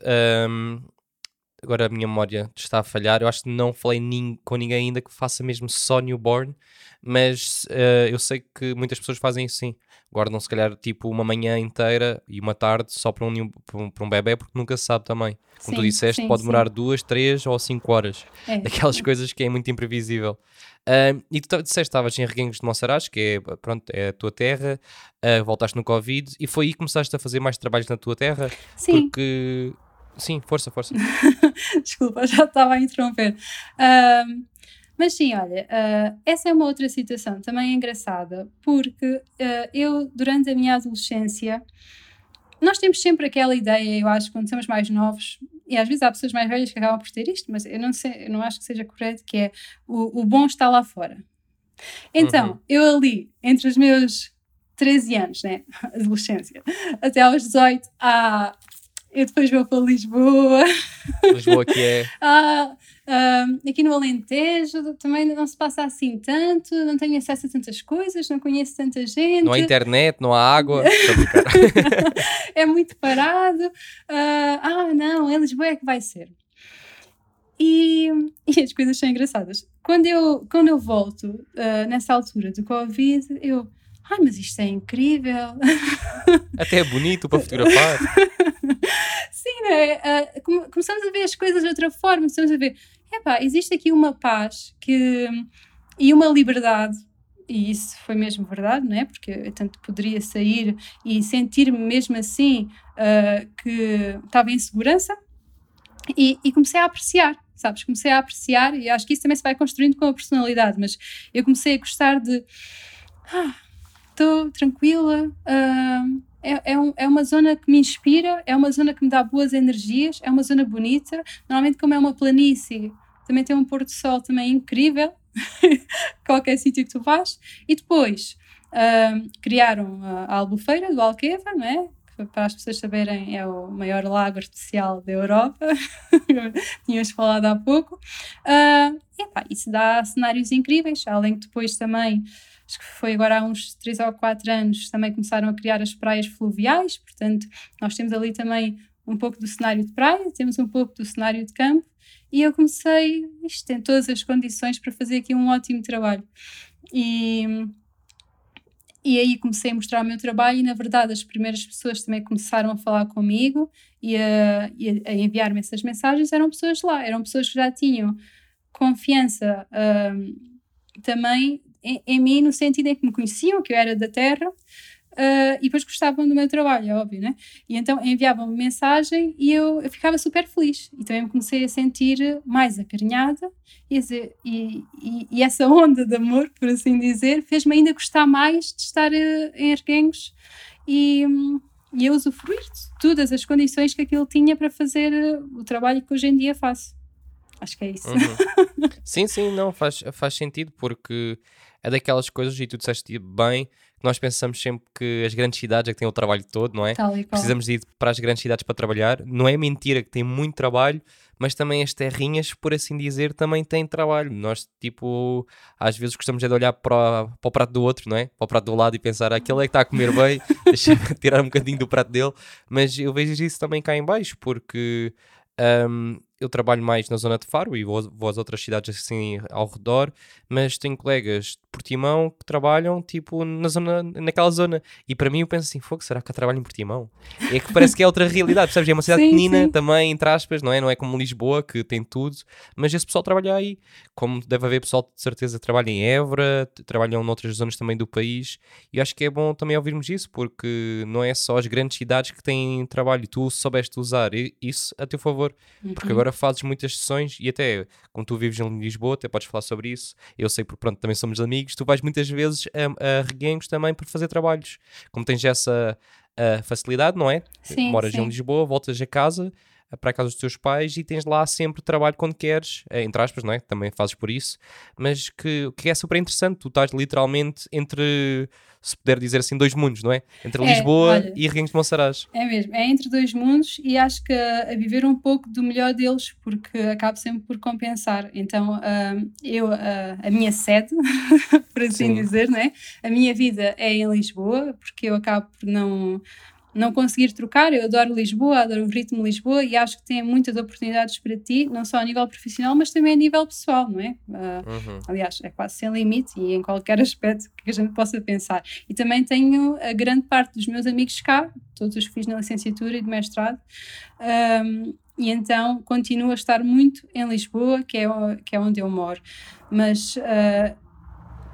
agora a minha memória está a falhar, eu acho que não falei com ninguém ainda que faça mesmo só newborn, mas eu sei que muitas pessoas fazem isso, sim. Guardam se calhar tipo uma manhã inteira e uma tarde só para um bebê, porque nunca se sabe também. Como tu disseste, pode demorar 2, 3 ou 5 horas. É. Aquelas coisas que é muito imprevisível. E tu disseste que estavas em Reguengos de Monsaraz, que é, pronto, é a tua terra, voltaste no Covid e foi aí que começaste a fazer mais trabalhos na tua terra? Sim. Porque... Sim, força. Desculpa, já estava a interromper. Mas sim, olha, essa é uma outra situação também engraçada, porque eu, durante a minha adolescência, nós temos sempre aquela ideia, eu acho, quando somos mais novos, e às vezes há pessoas mais velhas que acabam por ter isto, mas eu não acho que seja correto, que é o bom está lá fora. Então, eu ali, entre os meus 13 anos, né, adolescência, até aos 18, eu depois vou para Lisboa. Lisboa que é... aqui no Alentejo também não se passa assim tanto, não tenho acesso a tantas coisas, não conheço tanta gente. Não há internet, não há água. É muito parado. Não, em Lisboa é que vai ser. E as coisas são engraçadas. Quando eu volto, nessa altura do Covid, eu... Ai, mas isto é incrível. Até é bonito para fotografar. Sim, não é? Começamos a ver as coisas de outra forma, começamos a ver, existe aqui uma paz e uma liberdade, e isso foi mesmo verdade, não é? Porque eu tanto poderia sair e sentir-me mesmo assim, que estava em segurança, e comecei a apreciar, sabes? Comecei a apreciar, e acho que isso também se vai construindo com a personalidade, mas eu comecei a gostar de... estou tranquila, é uma zona que me inspira, é uma zona que me dá boas energias, é uma zona bonita. Normalmente, como é uma planície, também tem um pôr-do-sol também incrível, qualquer sítio que tu vais. E depois criaram a Albufera do Alqueva, não é? Para as pessoas saberem, é o maior lago artificial da Europa, tínhamos falado há pouco, isso dá cenários incríveis, além que depois também, acho que foi agora há uns 3 ou 4 anos, também começaram a criar as praias fluviais, portanto, nós temos ali também um pouco do cenário de praia, temos um pouco do cenário de campo, e eu comecei, isto tem todas as condições para fazer aqui um ótimo trabalho. E aí comecei a mostrar o meu trabalho e, na verdade, as primeiras pessoas também começaram a falar comigo e a enviar-me essas mensagens, eram pessoas lá, eram pessoas que já tinham confiança também em mim, no sentido em que me conheciam, que eu era da terra, e depois gostavam do meu trabalho, é óbvio, né? E então enviavam-me mensagem e eu ficava super feliz. E também me comecei a sentir mais acarinhada e essa onda de amor, por assim dizer, fez-me ainda gostar mais de estar em Reguengos e eu usufruir de todas as condições que aquilo tinha para fazer o trabalho que hoje em dia faço. Acho que é isso. Uhum. Sim, não, faz sentido, porque é daquelas coisas, e tu disseste bem, que nós pensamos sempre que as grandes cidades é que têm o trabalho todo, não é? Precisamos ir para as grandes cidades para trabalhar. Não é mentira que tem muito trabalho, mas também as terrinhas, por assim dizer, também têm trabalho. Nós, tipo, às vezes gostamos de olhar para o prato do outro, não é? Para o prato do lado e pensar, aquele é que está a comer bem, deixa-me tirar um bocadinho do prato dele. Mas eu vejo isso também cá em baixo, porque... eu trabalho mais na zona de Faro e vou às outras cidades assim ao redor, mas tenho colegas de Portimão que trabalham tipo naquela zona, e para mim eu penso assim, será que eu trabalho em Portimão? É que parece que é outra realidade, percebes? É uma cidade pequenina também, entre aspas, não é como Lisboa que tem tudo, mas esse pessoal trabalha aí, como deve haver pessoal de certeza trabalha em Évora, trabalham noutras zonas também do país, e acho que é bom também ouvirmos isso, porque não é só as grandes cidades que têm trabalho, tu soubeste usar isso a teu favor, porque agora fazes muitas sessões e até como tu vives em Lisboa, até podes falar sobre isso, eu sei porque pronto, também somos amigos, tu vais muitas vezes a Reguengos também para fazer trabalhos, como tens essa facilidade, não é? Sim, moras em Lisboa, voltas a casa, para a casa dos teus pais, e tens lá sempre trabalho quando queres, entre aspas, não é? Também fazes por isso, mas que é super interessante, tu estás literalmente entre, se puder dizer assim, dois mundos, não é? Entre Lisboa e Reguengos de Monsaraz. É mesmo, é entre dois mundos, e acho que a viver um pouco do melhor deles, porque acabo sempre por compensar. Então, a minha sede, por assim dizer, não é? A minha vida é em Lisboa, porque eu acabo por não conseguir trocar. Eu adoro Lisboa, adoro o ritmo de Lisboa e acho que tem muitas oportunidades para ti, não só a nível profissional, mas também a nível pessoal, não é? Aliás, é quase sem limite e em qualquer aspecto que a gente possa pensar. E também tenho a grande parte dos meus amigos cá, todos os fiz na licenciatura e de mestrado, e então continuo a estar muito em Lisboa, que é onde eu moro. Mas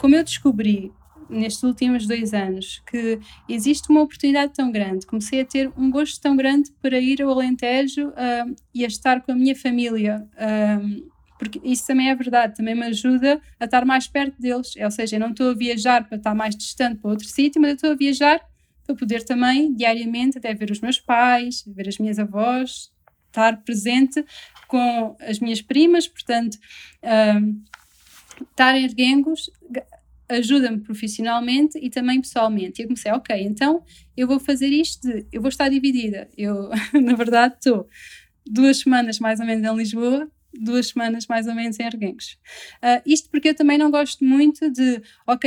como eu descobri nestes últimos 2 anos, que existe uma oportunidade tão grande, comecei a ter um gosto tão grande para ir ao Alentejo e a estar com a minha família, porque isso também é verdade, também me ajuda a estar mais perto deles, ou seja, eu não estou a viajar para estar mais distante para outro sítio, mas eu estou a viajar para poder também, diariamente, até ver os meus pais, ver as minhas avós, estar presente com as minhas primas, portanto, estar em Reguengos ajuda-me profissionalmente e também pessoalmente. E eu comecei, então eu vou fazer isto, eu vou estar dividida. Eu, na verdade, estou 2 semanas mais ou menos em Lisboa, 2 semanas mais ou menos em Reguengos. Isto porque eu também não gosto muito de,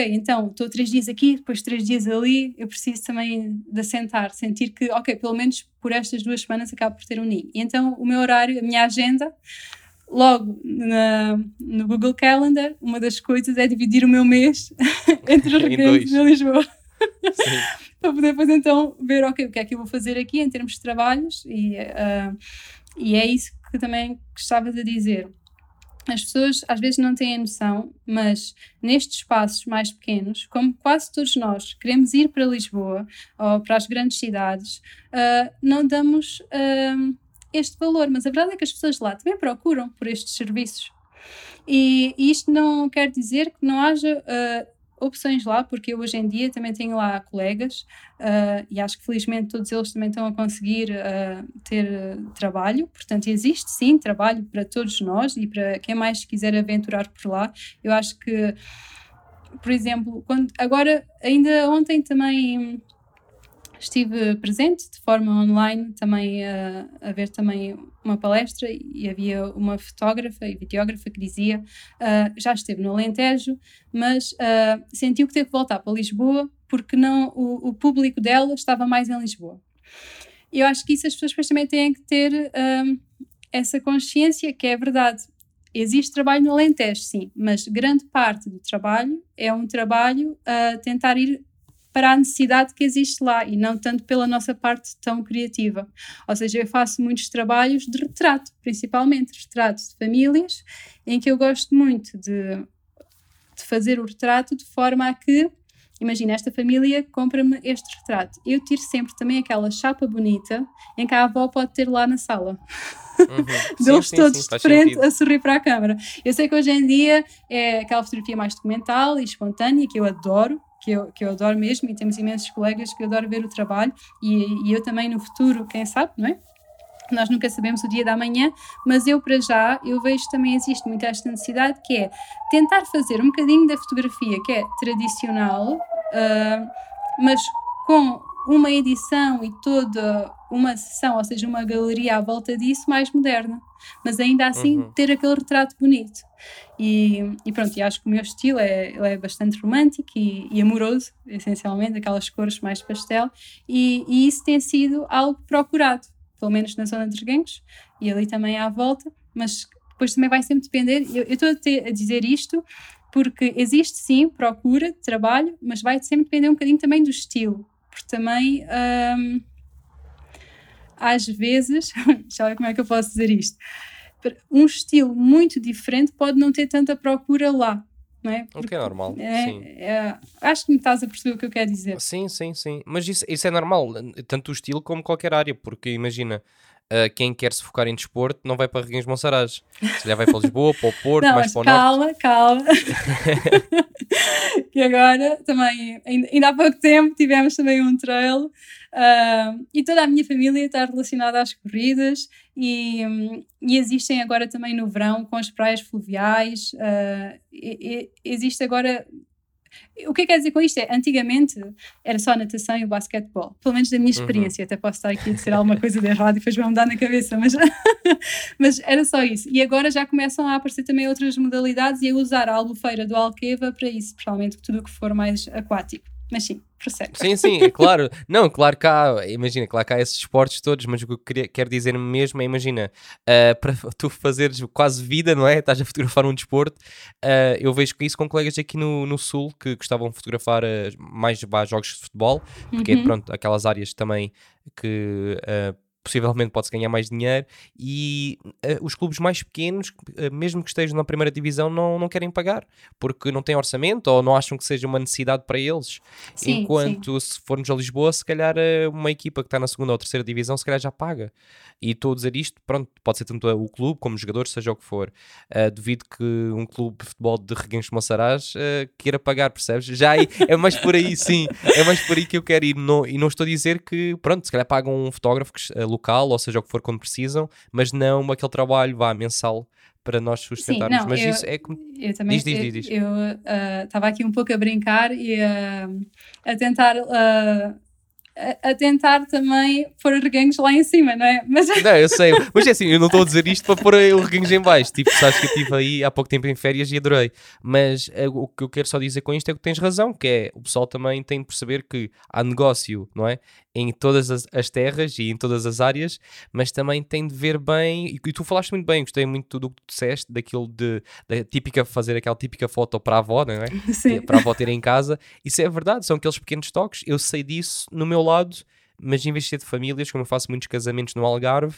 então estou 3 dias aqui, depois 3 dias ali, eu preciso também de assentar, sentir que, pelo menos por estas 2 semanas acabo por ter um ninho. E então o meu horário, a minha agenda... Logo, no Google Calendar, uma das coisas é dividir o meu mês entre Reguengos e Lisboa. Para poder depois então ver o que é que eu vou fazer aqui em termos de trabalhos, e é isso que também gostava de dizer. As pessoas às vezes não têm a noção, mas nestes espaços mais pequenos, como quase todos nós queremos ir para Lisboa ou para as grandes cidades, não damos... este valor, mas a verdade é que as pessoas lá também procuram por estes serviços, e isto não quer dizer que não haja opções lá, porque eu hoje em dia também tenho lá colegas e acho que felizmente todos eles também estão a conseguir ter trabalho, portanto existe sim trabalho para todos nós e para quem mais quiser aventurar por lá. Eu acho que, por exemplo, agora ainda ontem também estive presente de forma online também a ver também uma palestra, e havia uma fotógrafa e videógrafa que dizia já esteve no Alentejo, mas sentiu que teve que voltar para Lisboa porque não, o público dela estava mais em Lisboa. Eu acho que isso as pessoas também têm que ter essa consciência que é verdade. Existe trabalho no Alentejo, sim, mas grande parte do trabalho é um trabalho a tentar ir para a necessidade que existe lá e não tanto pela nossa parte tão criativa. Ou seja, eu faço muitos trabalhos de retrato, principalmente retratos de famílias, em que eu gosto muito de fazer o retrato de forma a que, imagina, esta família compra-me este retrato. Eu tiro sempre também aquela chapa bonita em que a avó pode ter lá na sala. Uhum. Deles todos de frente sentido. A sorrir para a câmara. Eu sei que hoje em dia é aquela fotografia mais documental e espontânea, que eu adoro, que eu adoro mesmo, e temos imensos colegas que eu adoro ver o trabalho, e eu também no futuro, quem sabe, não é? Nós nunca sabemos o dia da manhã, mas eu para já, eu vejo também existe muito esta necessidade, que é tentar fazer um bocadinho da fotografia que é tradicional, mas com uma edição e toda uma sessão, ou seja, uma galeria à volta disso mais moderna, mas ainda assim ter aquele retrato bonito. E pronto, e acho que o meu estilo é bastante romântico e amoroso, essencialmente, aquelas cores mais pastel, e isso tem sido algo procurado, pelo menos na zona de Reguengos e ali também à volta, mas depois também vai sempre depender. Eu estou a dizer isto porque existe sim procura de trabalho, mas vai sempre depender um bocadinho também do estilo, porque também às vezes, já como é que eu posso dizer isto? Um estilo muito diferente pode não ter tanta procura lá, não é? Porque o que é normal, sim. Acho que me estás a perceber o que eu quero dizer. Sim. Mas isso é normal, tanto o estilo como qualquer área, porque imagina, quem quer se focar em desporto não vai para Reguengos de Monsaraz. Se já vai para Lisboa, para o Porto, não, mais para o Norte. Calma. E agora também, ainda há pouco tempo, tivemos também um trail e toda a minha família está relacionada às corridas e existem agora também no verão com as praias fluviais. Existe agora... O que é que quer dizer com isto? Antigamente era só a natação e o basquetebol, pelo menos da minha experiência, até posso estar aqui a dizer alguma coisa de errado e depois vai-me dar na cabeça, mas era só isso, e agora já começam a aparecer também outras modalidades e a usar a Albufeira do Alqueva para isso, principalmente tudo o que for mais aquático, mas sim, percebe? Sim, é claro, não, claro que há, imagina, claro que há esses esportes todos, mas o que eu quero dizer mesmo é, imagina, para tu fazeres quase vida, não é? Estás a fotografar um desporto, eu vejo isso com colegas aqui no Sul, que gostavam de fotografar mais jogos de futebol, porque pronto, aquelas áreas também que... possivelmente pode-se ganhar mais dinheiro, e os clubes mais pequenos, mesmo que estejam na primeira divisão, não querem pagar, porque não têm orçamento ou não acham que seja uma necessidade para eles. Sim, enquanto se formos a Lisboa, se calhar uma equipa que está na segunda ou terceira divisão, se calhar já paga. E estou a dizer isto, pronto, pode ser tanto o clube como os jogadores, seja o que for. Duvido que um clube de futebol de Reguengos de Monsaraz queira pagar, percebes? Já é mais por aí, sim, é mais por aí que eu quero ir. Não, e não estou a dizer que, pronto, se calhar pagam um fotógrafo que local, ou seja, o que for, quando precisam, mas não aquele trabalho, mensal para nós sustentarmos. Sim, não, mas isso é como... Eu também, diz. Eu estava aqui um pouco a brincar e a tentar também pôr os Reguengos lá em cima, não é? Não, eu sei, mas é assim, eu não estou a dizer isto para pôr o Reguengos em baixo, tipo, sabes que eu estive aí há pouco tempo em férias e adorei, mas o que eu quero só dizer com isto é que tens razão, que é, o pessoal também tem de perceber que há negócio, não é? Em todas as terras e em todas as áreas, mas também tem de ver bem, e tu falaste muito bem, gostei muito do que tu disseste, daquilo de típica, fazer aquela típica foto para a avó, não é? Sim. Para a avó ter em casa, isso é verdade, são aqueles pequenos toques, eu sei disso no meu lado, mas em vez de ser de famílias, como eu faço muitos casamentos no Algarve,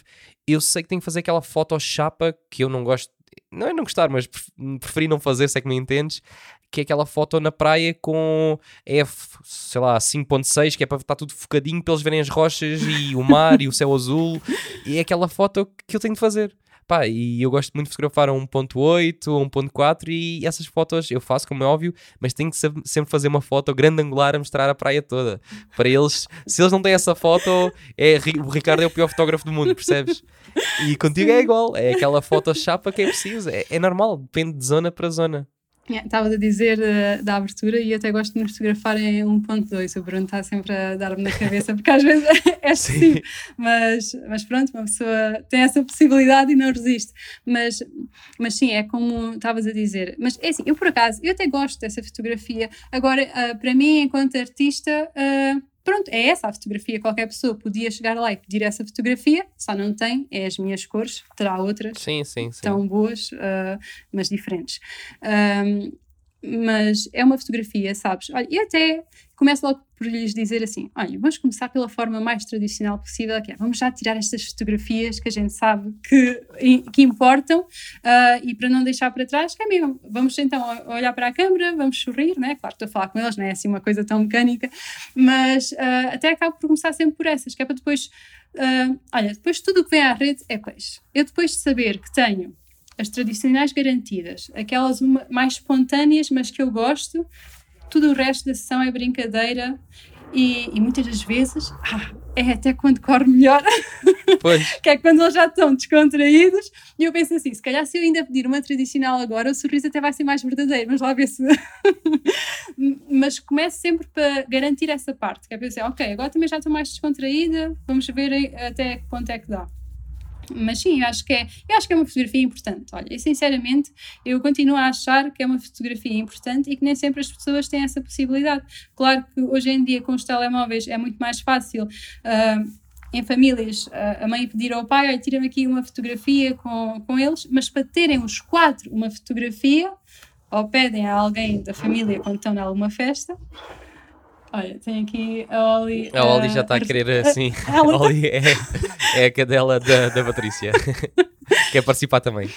eu sei que tenho que fazer aquela foto chapa que eu não gosto, não é não gostar, mas preferi não fazer, sei que me entendes, que é aquela foto na praia com F, sei lá, 5.6, que é para estar tudo focadinho para eles verem as rochas e o mar e o céu azul, e é aquela foto que eu tenho de fazer. Pá, e eu gosto muito de fotografar a 1.8, a 1.4 e essas fotos eu faço, como é óbvio, mas tenho que sempre fazer uma foto grande angular a mostrar a praia toda. Para eles, se eles não têm essa foto, o Ricardo é o pior fotógrafo do mundo, percebes? E contigo é igual, é aquela foto chapa que é preciso, é normal, depende de zona para zona. Estava a dizer da abertura e até gosto de me fotografar em 1.2. O Bruno está sempre a dar-me na cabeça porque às vezes é excessivo, mas pronto, uma pessoa tem essa possibilidade e não resiste, mas sim, é como estavas a dizer, mas é assim, eu por acaso, eu até gosto dessa fotografia, agora para mim enquanto artista, pronto, é essa a fotografia, qualquer pessoa podia chegar lá e pedir essa fotografia, só não tem, é as minhas cores, terá outras sim. Tão boas, mas diferentes. Mas é uma fotografia, sabes? Olha, e até começo logo por lhes dizer assim, olha, vamos começar pela forma mais tradicional possível, que é, vamos já tirar estas fotografias que a gente sabe que importam, e para não deixar para trás, que é mesmo, vamos então olhar para a câmara, vamos sorrir, né? Claro que estou a falar com eles, não é assim uma coisa tão mecânica, mas até acabo por começar sempre por essas, que é para depois, olha, depois tudo o que vem à rede é peixe. Eu depois de saber que tenho as tradicionais garantidas, aquelas mais espontâneas, mas que eu gosto, tudo o resto da sessão é brincadeira e muitas das vezes é até quando corre melhor, pois. Que é quando eles já estão descontraídos e eu penso assim, se calhar se eu ainda pedir uma tradicional agora, o sorriso até vai ser mais verdadeiro, mas lá ver se... Mas começo sempre para garantir essa parte, que é para dizer, ok, agora também já estou mais descontraída, vamos ver até que ponto é que dá. Mas sim, eu acho que é uma fotografia importante, olha, e sinceramente eu continuo a achar que é uma fotografia importante e que nem sempre as pessoas têm essa possibilidade. Claro que hoje em dia com os telemóveis é muito mais fácil, em famílias, a mãe pedir ao pai, olha, tira-me aqui uma fotografia com eles, mas para terem os quatro uma fotografia, ou pedem a alguém da família quando estão em alguma festa. Olha, tem aqui a Oli. A Oli já está a querer, assim. A Oli é a cadela da Patrícia. Quer participar também.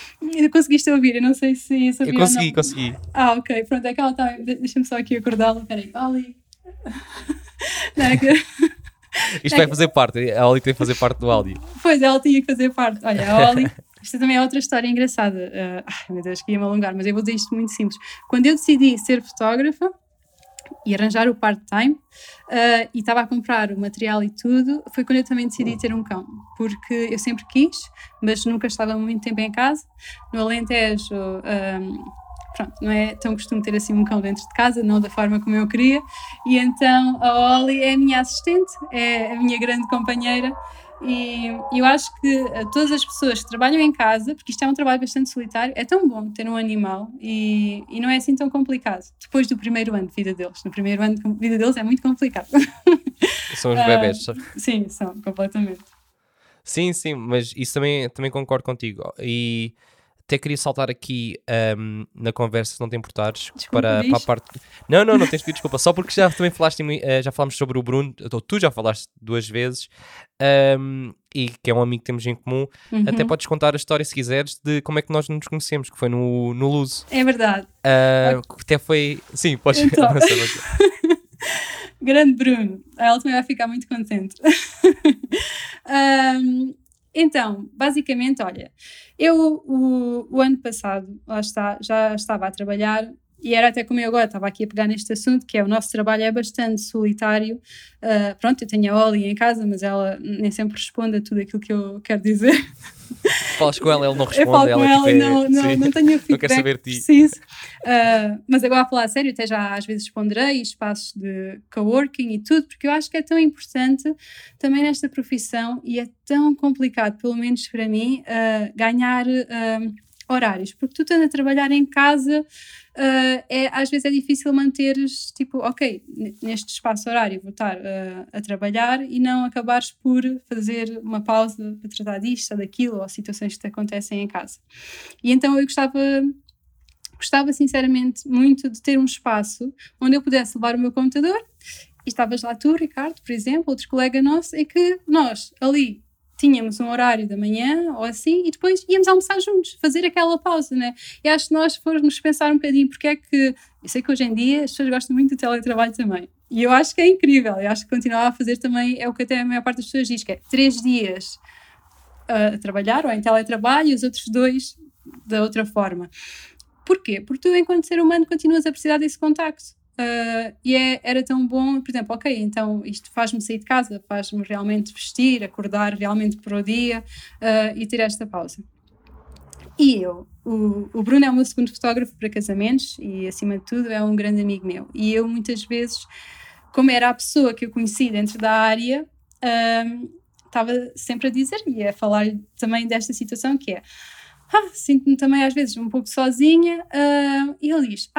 Conseguiste ouvir? Eu não sei se isso ouviu. Eu consegui. Ah, ok. Pronto, é que ela está. Deixa-me só aqui acordá-la. Peraí, Oli. Não é que... Isto vai fazer parte. A Oli tem que fazer parte do áudio. Pois, ela tinha que fazer parte. Olha, a Oli. Isto também é outra história engraçada. Meu Deus, que ia-me alongar, mas eu vou dizer isto muito simples. Quando eu decidi ser fotógrafa e arranjar o part-time, e estava a comprar o material e tudo, foi quando eu também decidi ter um cão, porque eu sempre quis, mas nunca estava muito tempo em casa, no Alentejo, pronto, não é tão costume ter assim um cão dentro de casa, não da forma como eu queria, e então a Oli é a minha assistente, é a minha grande companheira, e eu acho que todas as pessoas que trabalham em casa, porque isto é um trabalho bastante solitário, é tão bom ter um animal e não é assim tão complicado depois do primeiro ano de vida deles. No primeiro ano de vida deles é muito complicado, são os bebés, sim, são completamente, sim, mas isso também concordo contigo e até queria saltar aqui na conversa, se não te importares, desculpa, para a parte... Não tens de pedir desculpa, só porque já também falaste, já falámos sobre o Bruno, ou tu já falaste duas vezes, e que é um amigo que temos em comum, até podes contar a história, se quiseres, de como é que nós nos conhecemos, que foi no Luso. É verdade. Até foi... Sim, podes... Então. Grande Bruno, ela também vai ficar muito contente. Então, basicamente, olha, eu o ano passado já estava a trabalhar e era até como eu agora estava aqui a pegar neste assunto, que é o nosso trabalho é bastante solitário, pronto, eu tenho a Oli em casa, mas ela nem sempre responde a tudo aquilo que eu quero dizer. Falas com ela, ela não responde. Eu falo com ela e não tenho feedback, não quero saber de ti. Preciso. Mas agora a falar a sério, até já às vezes responderei espaços de coworking e tudo, porque eu acho que é tão importante também nesta profissão e é tão complicado, pelo menos para mim, ganhar horários, porque tu estando a trabalhar em casa, às vezes é difícil manteres, tipo, ok, neste espaço horário vou estar a trabalhar e não acabares por fazer uma pausa para tratar disto ou daquilo, ou situações que te acontecem em casa. E então eu gostava sinceramente muito de ter um espaço onde eu pudesse levar o meu computador, e estavas lá tu, Ricardo, por exemplo, outro colega nosso, e que nós ali tínhamos um horário da manhã ou assim e depois íamos almoçar juntos, fazer aquela pausa, né? E acho que nós formos pensar um bocadinho porque é que, eu sei que hoje em dia as pessoas gostam muito do teletrabalho também e eu acho que é incrível, eu acho que continuar a fazer também é o que até a maior parte das pessoas diz, que é 3 dias a trabalhar ou em teletrabalho e os outros dois da outra forma. Porquê? Porque tu, enquanto ser humano, continuas a precisar desse contacto. Era tão bom, por exemplo, ok, então isto faz-me sair de casa, faz-me realmente vestir, acordar realmente para o dia e ter esta pausa. E eu, o Bruno é o meu segundo fotógrafo para casamentos e, acima de tudo, é um grande amigo meu. E eu, muitas vezes, como era a pessoa que eu conheci dentro da área, estava sempre a dizer e a falar também desta situação que é, sinto-me também às vezes um pouco sozinha, e ele diz,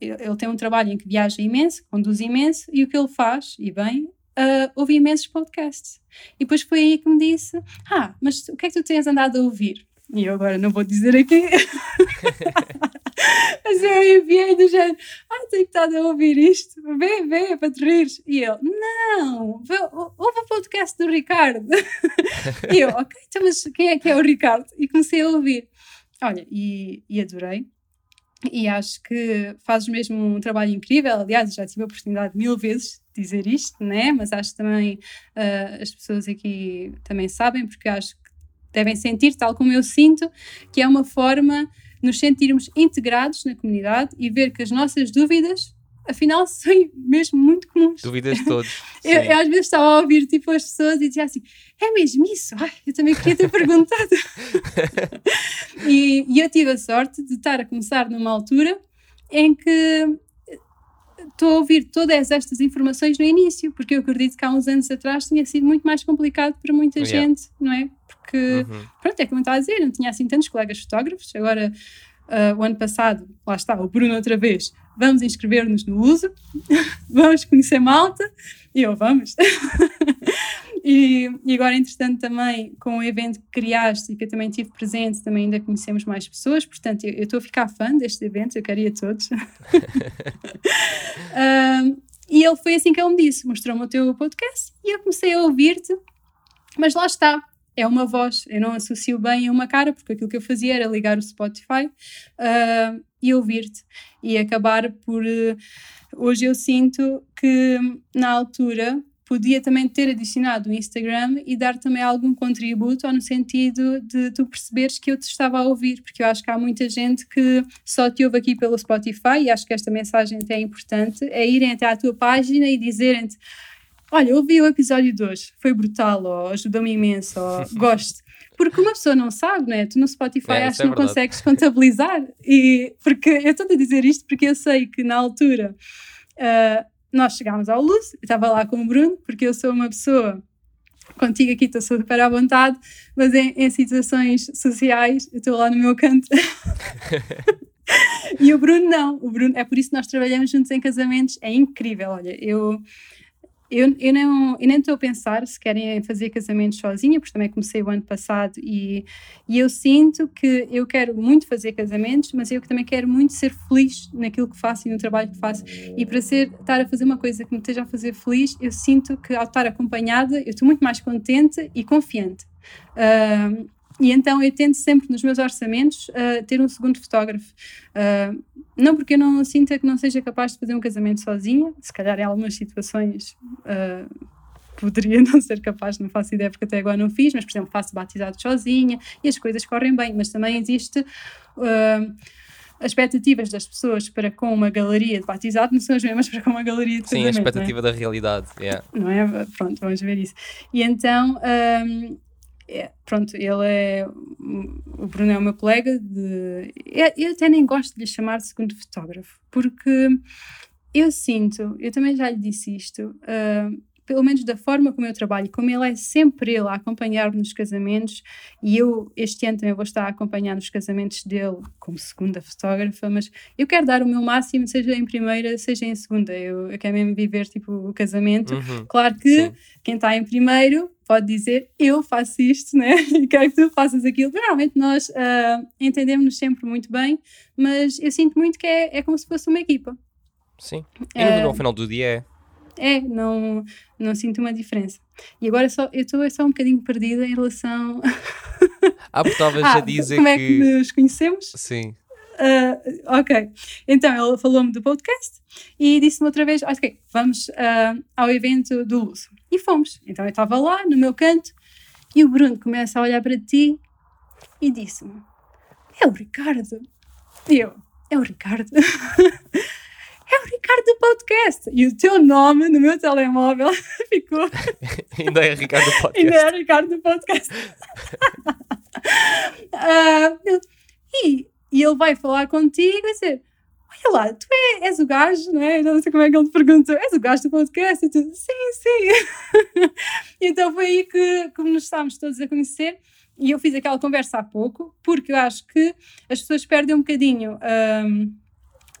ele tem um trabalho em que viaja imenso, conduz imenso, e o que ele faz, e bem, ouve imensos podcasts. E depois foi aí que me disse, mas o que é que tu tens andado a ouvir? E eu agora não vou dizer aqui, mas eu enviei do género, tenho estado a ouvir isto, vê, é para te rires. E eu, não, ouve o podcast do Ricardo. E eu, ok, então, mas quem é que é o Ricardo? E comecei a ouvir. Olha, e adorei. E acho que fazes mesmo um trabalho incrível. Aliás, já tive a oportunidade mil vezes de dizer isto, né? Mas acho também as pessoas aqui também sabem, porque acho que devem sentir, tal como eu sinto, que é uma forma de nos sentirmos integrados na comunidade e ver que as nossas dúvidas, afinal, são mesmo muito comuns. Dúvidas de todos. eu às vezes estava a ouvir tipo, as pessoas e dizia assim, é mesmo isso? Eu também queria ter perguntado. E eu tive a sorte de estar a começar numa altura em que estou a ouvir todas estas informações no início, porque eu acredito que há uns anos atrás tinha sido muito mais complicado para muita gente, não é? Porque, pronto, é como eu estava a dizer, não tinha assim tantos colegas fotógrafos. Agora, o ano passado, lá está, o Bruno outra vez, vamos inscrever-nos no Luso, vamos conhecer Malta, e eu, vamos. E agora, entretanto, também com o evento que criaste e que eu também tive presente, também ainda conhecemos mais pessoas, portanto, eu estou a ficar fã deste evento, eu quero ir a todos. E ele foi assim que ele me disse, mostrou-me o teu podcast e eu comecei a ouvir-te, mas lá está. É uma voz, eu não associo bem a uma cara, porque aquilo que eu fazia era ligar o Spotify e ouvir-te. E acabar por... hoje eu sinto que, na altura, podia também ter adicionado o Instagram e dar também algum contributo, ou no sentido de tu perceberes que eu te estava a ouvir, porque eu acho que há muita gente que só te ouve aqui pelo Spotify, e acho que esta mensagem até é importante, é irem até à tua página e dizerem-te, olha, ouvi o episódio de hoje, foi brutal, ajudou-me imenso, gosto. Porque uma pessoa não sabe, não é? Tu no Spotify acho que não consegues contabilizar. E porque eu estou a dizer isto porque eu sei que na altura nós chegámos ao Luz, eu estava lá com o Bruno, porque eu sou uma pessoa, contigo aqui estou super à vontade, mas em situações sociais eu estou lá no meu canto. E o Bruno não. O Bruno, é por isso que nós trabalhamos juntos em casamentos, é incrível, olha, Eu nem estou a pensar se querem fazer casamentos sozinha, porque também comecei o ano passado e eu sinto que eu quero muito fazer casamentos, mas eu também quero muito ser feliz naquilo que faço e no trabalho que faço. E para estar a fazer uma coisa que me esteja a fazer feliz, eu sinto que ao estar acompanhada, eu estou muito mais contente e confiante. E então eu tento sempre nos meus orçamentos ter um segundo fotógrafo, não porque eu não sinta que não seja capaz de fazer um casamento sozinha, se calhar em algumas situações poderia não ser capaz, não faço ideia porque até agora não fiz, mas por exemplo faço batizado sozinha e as coisas correm bem, mas também existe as expectativas das pessoas para com uma galeria de batizado não são as mesmas para com uma galeria de casamento. Sim, a expectativa da realidade, não é? Pronto, vamos ver isso. E então... o Bruno é o meu colega eu até nem gosto de lhe chamar de segundo fotógrafo, porque eu sinto, eu também já lhe disse isto, pelo menos da forma como eu trabalho, como ele é sempre ele a acompanhar-me nos casamentos, e eu este ano também vou estar a acompanhar nos casamentos dele como segunda fotógrafa, mas eu quero dar o meu máximo, seja em primeira, seja em segunda, eu quero mesmo viver tipo o casamento. Claro que sim. Quem está em primeiro pode dizer, eu faço isto, né? E quero que tu faças aquilo. Normalmente nós entendemos-nos sempre muito bem, mas eu sinto muito que é como se fosse uma equipa. Sim. E no final do dia não sinto uma diferença. E agora eu estou só um bocadinho perdida em relação... porque estavas a dizer como é que nos conhecemos? Sim. Ok, então ele falou-me do podcast e disse-me outra vez, ok, vamos ao evento do Luso. E fomos. Então eu estava lá no meu canto E o Bruno começa a olhar para ti e disse-me, é o Ricardo. E eu, é o Ricardo? É o Ricardo do podcast. E o teu nome no meu telemóvel ficou... Ainda é Ricardo do podcast. Ainda é Ricardo do podcast. E ele vai falar contigo e dizer, olha lá, tu és o gajo, não é? Não sei como é que ele te perguntou, és o gajo do podcast? E tu, sim, sim. Então foi aí que nos estávamos todos a conhecer. E eu fiz aquela conversa há pouco, porque eu acho que as pessoas perdem um bocadinho...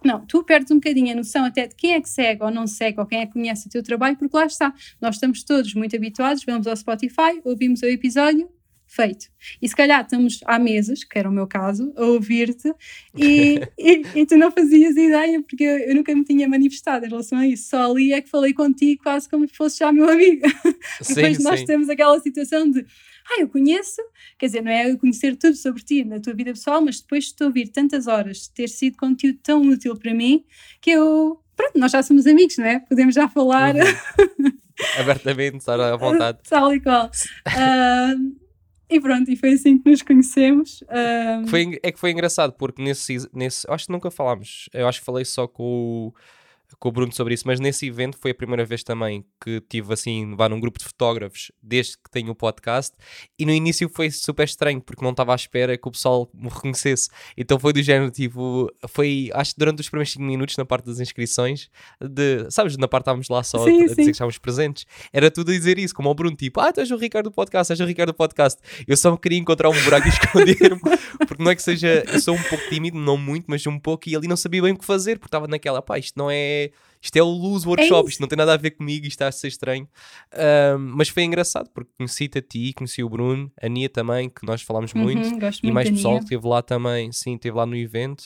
Não, tu perdes um bocadinho a noção até de quem é que segue ou não segue, ou quem é que conhece o teu trabalho, porque lá está, nós estamos todos muito habituados, vamos ao Spotify, ouvimos o episódio, feito. E se calhar estamos há meses, que era o meu caso, a ouvir-te, e tu não fazias ideia, porque eu nunca me tinha manifestado em relação a isso, só ali é que falei contigo quase como se fosse já meu amigo. Sim, depois nós temos aquela situação de... eu conheço, quer dizer, não é eu conhecer tudo sobre ti na tua vida pessoal, mas depois de te ouvir tantas horas, ter sido conteúdo tão útil para mim, que eu, pronto, nós já somos amigos, não é? Podemos já falar. Abertamente, estar à vontade. Tal e qual. E pronto, e foi assim que nos conhecemos. Foi engraçado, porque nesse acho que nunca falámos, eu acho que falei só com o Bruno sobre isso, mas nesse evento foi a primeira vez também que tive assim, vá num grupo de fotógrafos desde que tenho o podcast, e no início foi super estranho, porque não estava à espera que o pessoal me reconhecesse, então foi do género, tipo, foi, acho que durante os primeiros 5 minutos na parte das inscrições, sabes, na parte estávamos lá só a dizer que estávamos presentes, era tudo a dizer isso, como ao Bruno, tipo, tu és o Ricardo do podcast, és o Ricardo do podcast, eu só queria encontrar um buraco e esconder-me, porque não é que seja, eu sou um pouco tímido, não muito, mas um pouco, e ali não sabia bem o que fazer, porque estava naquela, isto não é... Isto é o Luso Workshop, isto não tem nada a ver comigo, isto está a ser estranho. Mas foi engraçado, porque conheci-te a ti, conheci o Bruno, a Nia também, que nós falámos muito, e mais pessoal que esteve lá também, sim, esteve lá no evento.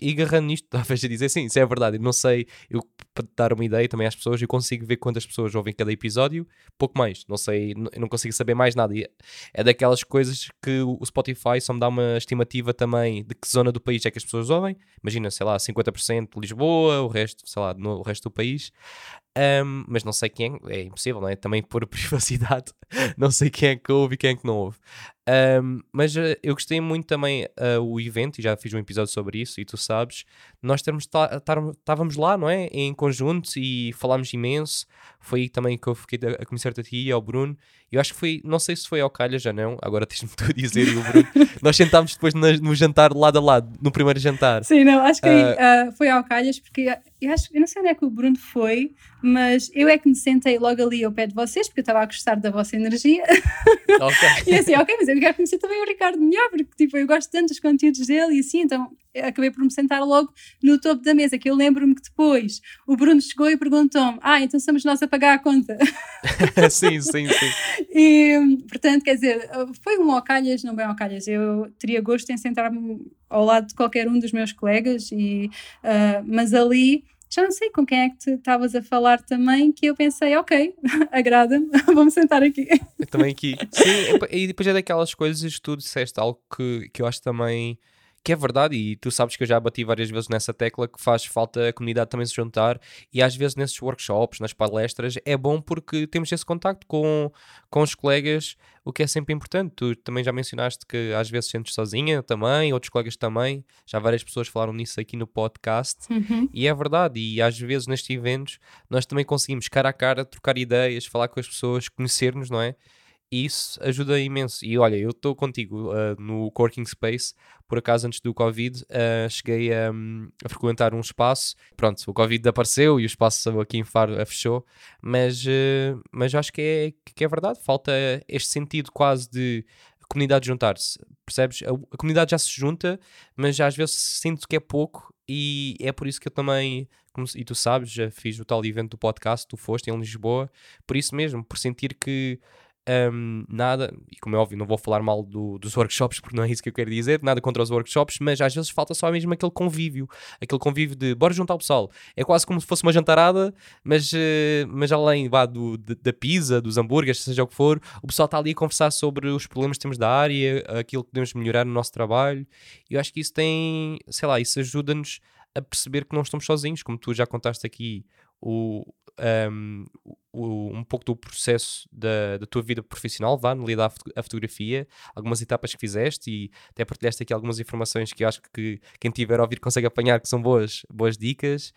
E agarrando nisto, talvez a dizer, sim, isso é verdade, eu não sei, eu para dar uma ideia também às pessoas, eu consigo ver quantas pessoas ouvem cada episódio, pouco mais, não sei, eu não consigo saber mais nada, e é daquelas coisas que o Spotify só me dá uma estimativa também de que zona do país é que as pessoas ouvem, imagina, sei lá, 50% de Lisboa, o resto, sei lá, o resto do país. Mas não sei quem é impossível, não é? Também por privacidade, não sei quem é que ouve e quem é que não ouve. Mas eu gostei muito também o evento, e já fiz um episódio sobre isso, e tu sabes, nós estávamos lá, não é? Em conjunto e falámos imenso. Foi aí também que eu fiquei a conhecer-te a ti e ao Bruno. Eu acho que foi, não sei se foi ao calha, já não, agora tens-me tu a dizer e o Bruno. Nós sentámos depois no jantar lado a lado, no primeiro jantar. Sim, não, acho que foi ao calhas, porque eu não sei onde é que o Bruno foi, mas eu é que me sentei logo ali ao pé de vocês, porque eu estava a gostar da vossa energia. Okay. E assim, ok, mas eu quero conhecer também o Ricardo melhor, porque tipo, eu gosto tanto dos conteúdos dele e assim, então acabei por me sentar logo no topo da mesa, que eu lembro-me que depois o Bruno chegou e perguntou-me, então somos nós a pagar a conta. sim. E, portanto, quer dizer, foi um ocalhas, não bem ocalhas, eu teria gosto em sentar-me ao lado de qualquer um dos meus colegas, e, mas ali, já não sei com quem é que tu estavas a falar também, que eu pensei, ok, agrada-me, vou-me sentar aqui. Eu também aqui. Sim, e depois é daquelas coisas que tu disseste, algo que eu acho também... que é verdade, e tu sabes que eu já bati várias vezes nessa tecla, que faz falta a comunidade também se juntar, e às vezes nesses workshops, nas palestras, é bom porque temos esse contacto com os colegas, o que é sempre importante. Tu também já mencionaste que às vezes sentes sozinha também, outros colegas também, já várias pessoas falaram nisso aqui no podcast, e é verdade, e às vezes nestes eventos nós também conseguimos cara a cara, trocar ideias, falar com as pessoas, conhecer-nos, não é? E isso ajuda imenso. E olha, eu estou contigo no Coworking Space, por acaso antes do Covid, cheguei a frequentar um espaço, pronto, o Covid apareceu e o espaço aqui em Faro fechou, mas acho que é verdade, falta este sentido quase de a comunidade juntar-se, percebes? A comunidade já se junta, mas às vezes sinto que é pouco, e é por isso que eu também... E tu sabes, já fiz o tal evento do podcast, tu foste em Lisboa, por isso mesmo, por sentir que nada, e como é óbvio não vou falar mal dos workshops, porque não é isso que eu quero dizer, nada contra os workshops, mas às vezes falta só mesmo aquele convívio de bora juntar o pessoal, é quase como se fosse uma jantarada, mas além da pizza, dos hambúrgueres, seja o que for, o pessoal está ali a conversar sobre os problemas que temos da área, aquilo que podemos melhorar no nosso trabalho, e eu acho que isso tem, sei lá, isso ajuda-nos a perceber que não estamos sozinhos, como tu já contaste aqui um pouco do processo da tua vida profissional, vá, no lidar à fotografia, algumas etapas que fizeste, e até partilhaste aqui algumas informações que eu acho que quem tiver a ouvir consegue apanhar, que são boas dicas.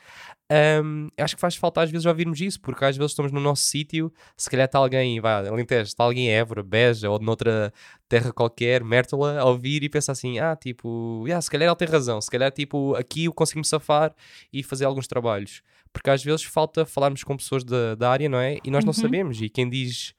Acho que faz falta às vezes ouvirmos isso, porque às vezes estamos no nosso sítio, se calhar está alguém, vá, Alentejo, está alguém em Évora, Beja, ou noutra terra qualquer, Mértola, a ouvir e pensar assim, se calhar ele tem razão, se calhar tipo, aqui eu consigo me safar e fazer alguns trabalhos. Porque às vezes falta falarmos com pessoas da área, não é? E nós não sabemos. E quem diz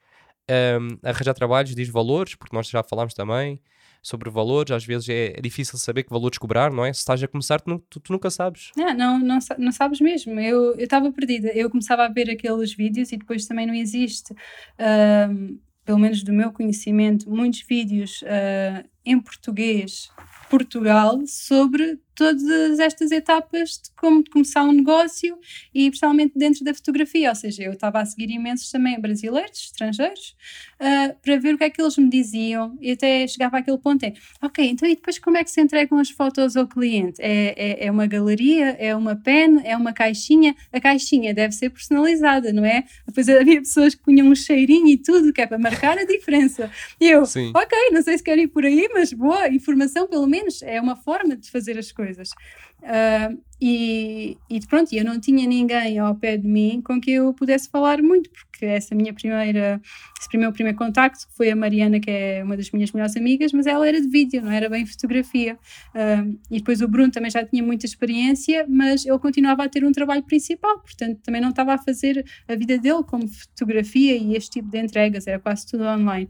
arranjar trabalhos diz valores, porque nós já falámos também sobre valores. Às vezes é difícil saber que valores cobrar, não é? Se estás a começar, tu nunca sabes. Não sabes mesmo. Eu estava perdida. Eu começava a ver aqueles vídeos e depois também não existe, pelo menos do meu conhecimento, muitos vídeos em português, Portugal, sobre todas estas etapas de como começar um negócio, e principalmente dentro da fotografia. Ou seja, eu estava a seguir imensos também brasileiros, estrangeiros, para ver o que é que eles me diziam, e até chegava àquele ponto então e depois como é que se entregam as fotos ao cliente? É uma galeria? É uma pen? É uma caixinha? A caixinha deve ser personalizada, não é? Depois havia pessoas que punham um cheirinho e tudo, que é para marcar a diferença. E eu, sim, ok, não sei se quero ir por aí, mas boa informação, pelo menos é uma forma de fazer as coisas. E pronto, eu não tinha ninguém ao pé de mim com que eu pudesse falar muito, porque esse primeiro contacto foi a Mariana, que é uma das minhas melhores amigas, mas ela era de vídeo, não era bem fotografia. E depois o Bruno também já tinha muita experiência, mas ele continuava a ter um trabalho principal, portanto também não estava a fazer a vida dele como fotografia e este tipo de entregas, era quase tudo online.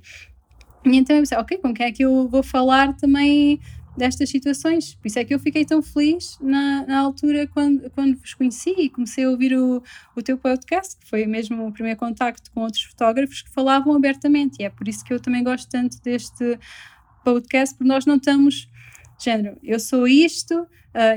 E então eu pensei, ok, com quem é que eu vou falar também destas situações? Por isso é que eu fiquei tão feliz na altura quando vos conheci e comecei a ouvir o teu podcast, que foi mesmo o primeiro contacto com outros fotógrafos que falavam abertamente, e é por isso que eu também gosto tanto deste podcast, porque nós não estamos género, eu sou isto,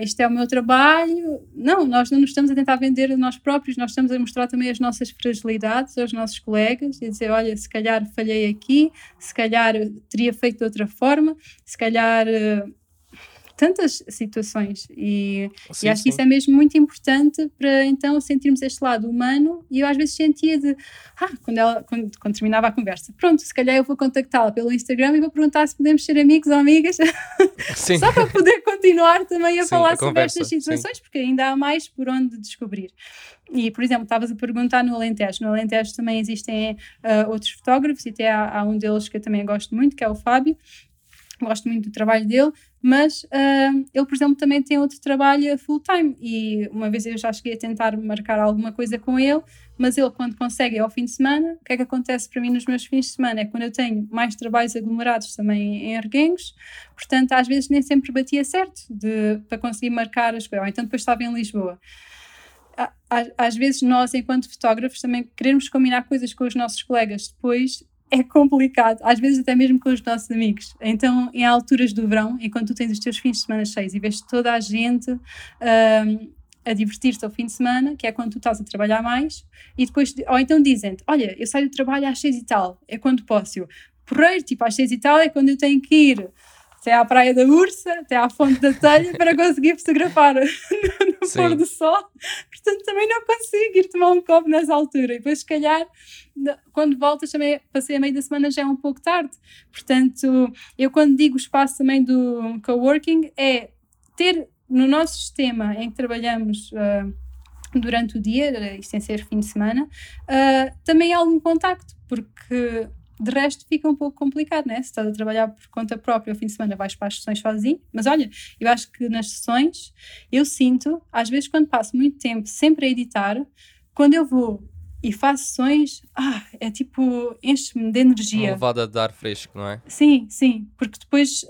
isto é o meu trabalho. Não, nós não nos estamos a tentar vender a nós próprios, nós estamos a mostrar também as nossas fragilidades aos nossos colegas e dizer, olha, se calhar falhei aqui, se calhar teria feito de outra forma, se calhar tantas situações. E acho que isso é mesmo muito importante para então sentirmos este lado humano. E eu às vezes sentia quando terminava a conversa, pronto, se calhar eu vou contactá-la pelo Instagram e vou perguntar se podemos ser amigos ou amigas, só para poder continuar também a falar sobre estas situações, porque ainda há mais por onde descobrir. E, por exemplo, estavas a perguntar no Alentejo. No Alentejo também existem outros fotógrafos, e até há um deles que eu também gosto muito, que é o Fábio. Gosto muito do trabalho dele, mas ele, por exemplo, também tem outro trabalho full-time, e uma vez eu já cheguei a tentar marcar alguma coisa com ele, mas ele, quando consegue, é ao fim de semana. O que é que acontece para mim nos meus fins de semana? É quando eu tenho mais trabalhos aglomerados também em Reguengos, portanto, às vezes nem sempre batia certo para conseguir marcar as coisas. Então depois estava em Lisboa. Às vezes nós, enquanto fotógrafos, também queremos combinar coisas com os nossos colegas, depois é complicado, às vezes até mesmo com os nossos amigos. Então, em alturas do verão, enquanto tu tens os teus fins de semana cheios e vês toda a gente a divertir-se ao fim de semana, que é quando tu estás a trabalhar mais, e depois, ou então dizem-te, olha, eu saio do trabalho às 6 e tal, é quando posso. Eu, porreiro, tipo, às 6 e tal é quando eu tenho que ir até à Praia da Ursa, até à Fonte da Telha, para conseguir fotografar no pôr do sol. Portanto, também não consigo ir tomar um copo nessa altura. E depois, se calhar, quando voltas, também passei a meio da semana, já é um pouco tarde. Portanto, eu quando digo o espaço também do coworking, é ter no nosso sistema em que trabalhamos durante o dia, isto sem ser fim de semana, também algum contacto, porque de resto fica um pouco complicado, né? Se estás a trabalhar por conta própria, ao fim de semana vais para as sessões sozinho. Mas olha, eu acho que nas sessões eu sinto, às vezes quando passo muito tempo sempre a editar, quando eu vou e faço sessões, é tipo, enche-me de energia. Uma levada de ar fresco, não é? Sim, sim, porque depois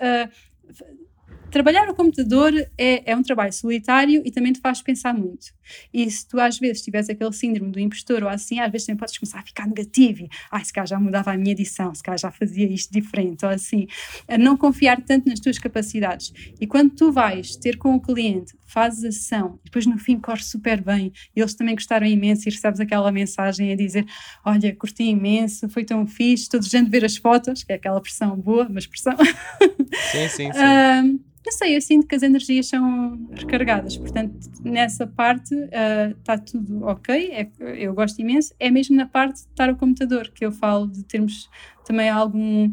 trabalhar no computador é um trabalho solitário e também te faz pensar muito. E se tu às vezes tiveres aquele síndrome do impostor ou assim, às vezes também podes começar a ficar negativo. Se calhar já mudava a minha edição, se calhar já fazia isto diferente ou assim. A não confiar tanto nas tuas capacidades. E quando tu vais ter com o cliente, fazes a sessão, depois no fim corre super bem, eles também gostaram imenso e recebes aquela mensagem a dizer, olha, curti imenso, foi tão fixe, estou desejando ver as fotos, que é aquela pressão boa, mas pressão. Sim, sim, sim. eu sei, eu sinto que as energias são recarregadas, portanto nessa parte está tudo ok, eu gosto imenso. É mesmo na parte de estar ao computador que eu falo de termos também algum,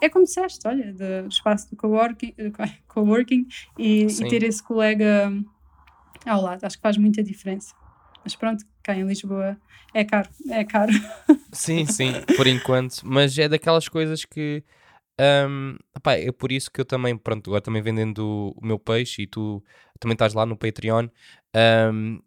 é como disseste, olha, do espaço do coworking e ter esse colega ao lado, acho que faz muita diferença. Mas pronto, cá em Lisboa é caro. Sim, sim, por enquanto, mas é daquelas coisas que opa, é por isso que eu também, pronto, agora também vendendo o meu peixe, e tu também estás lá no Patreon,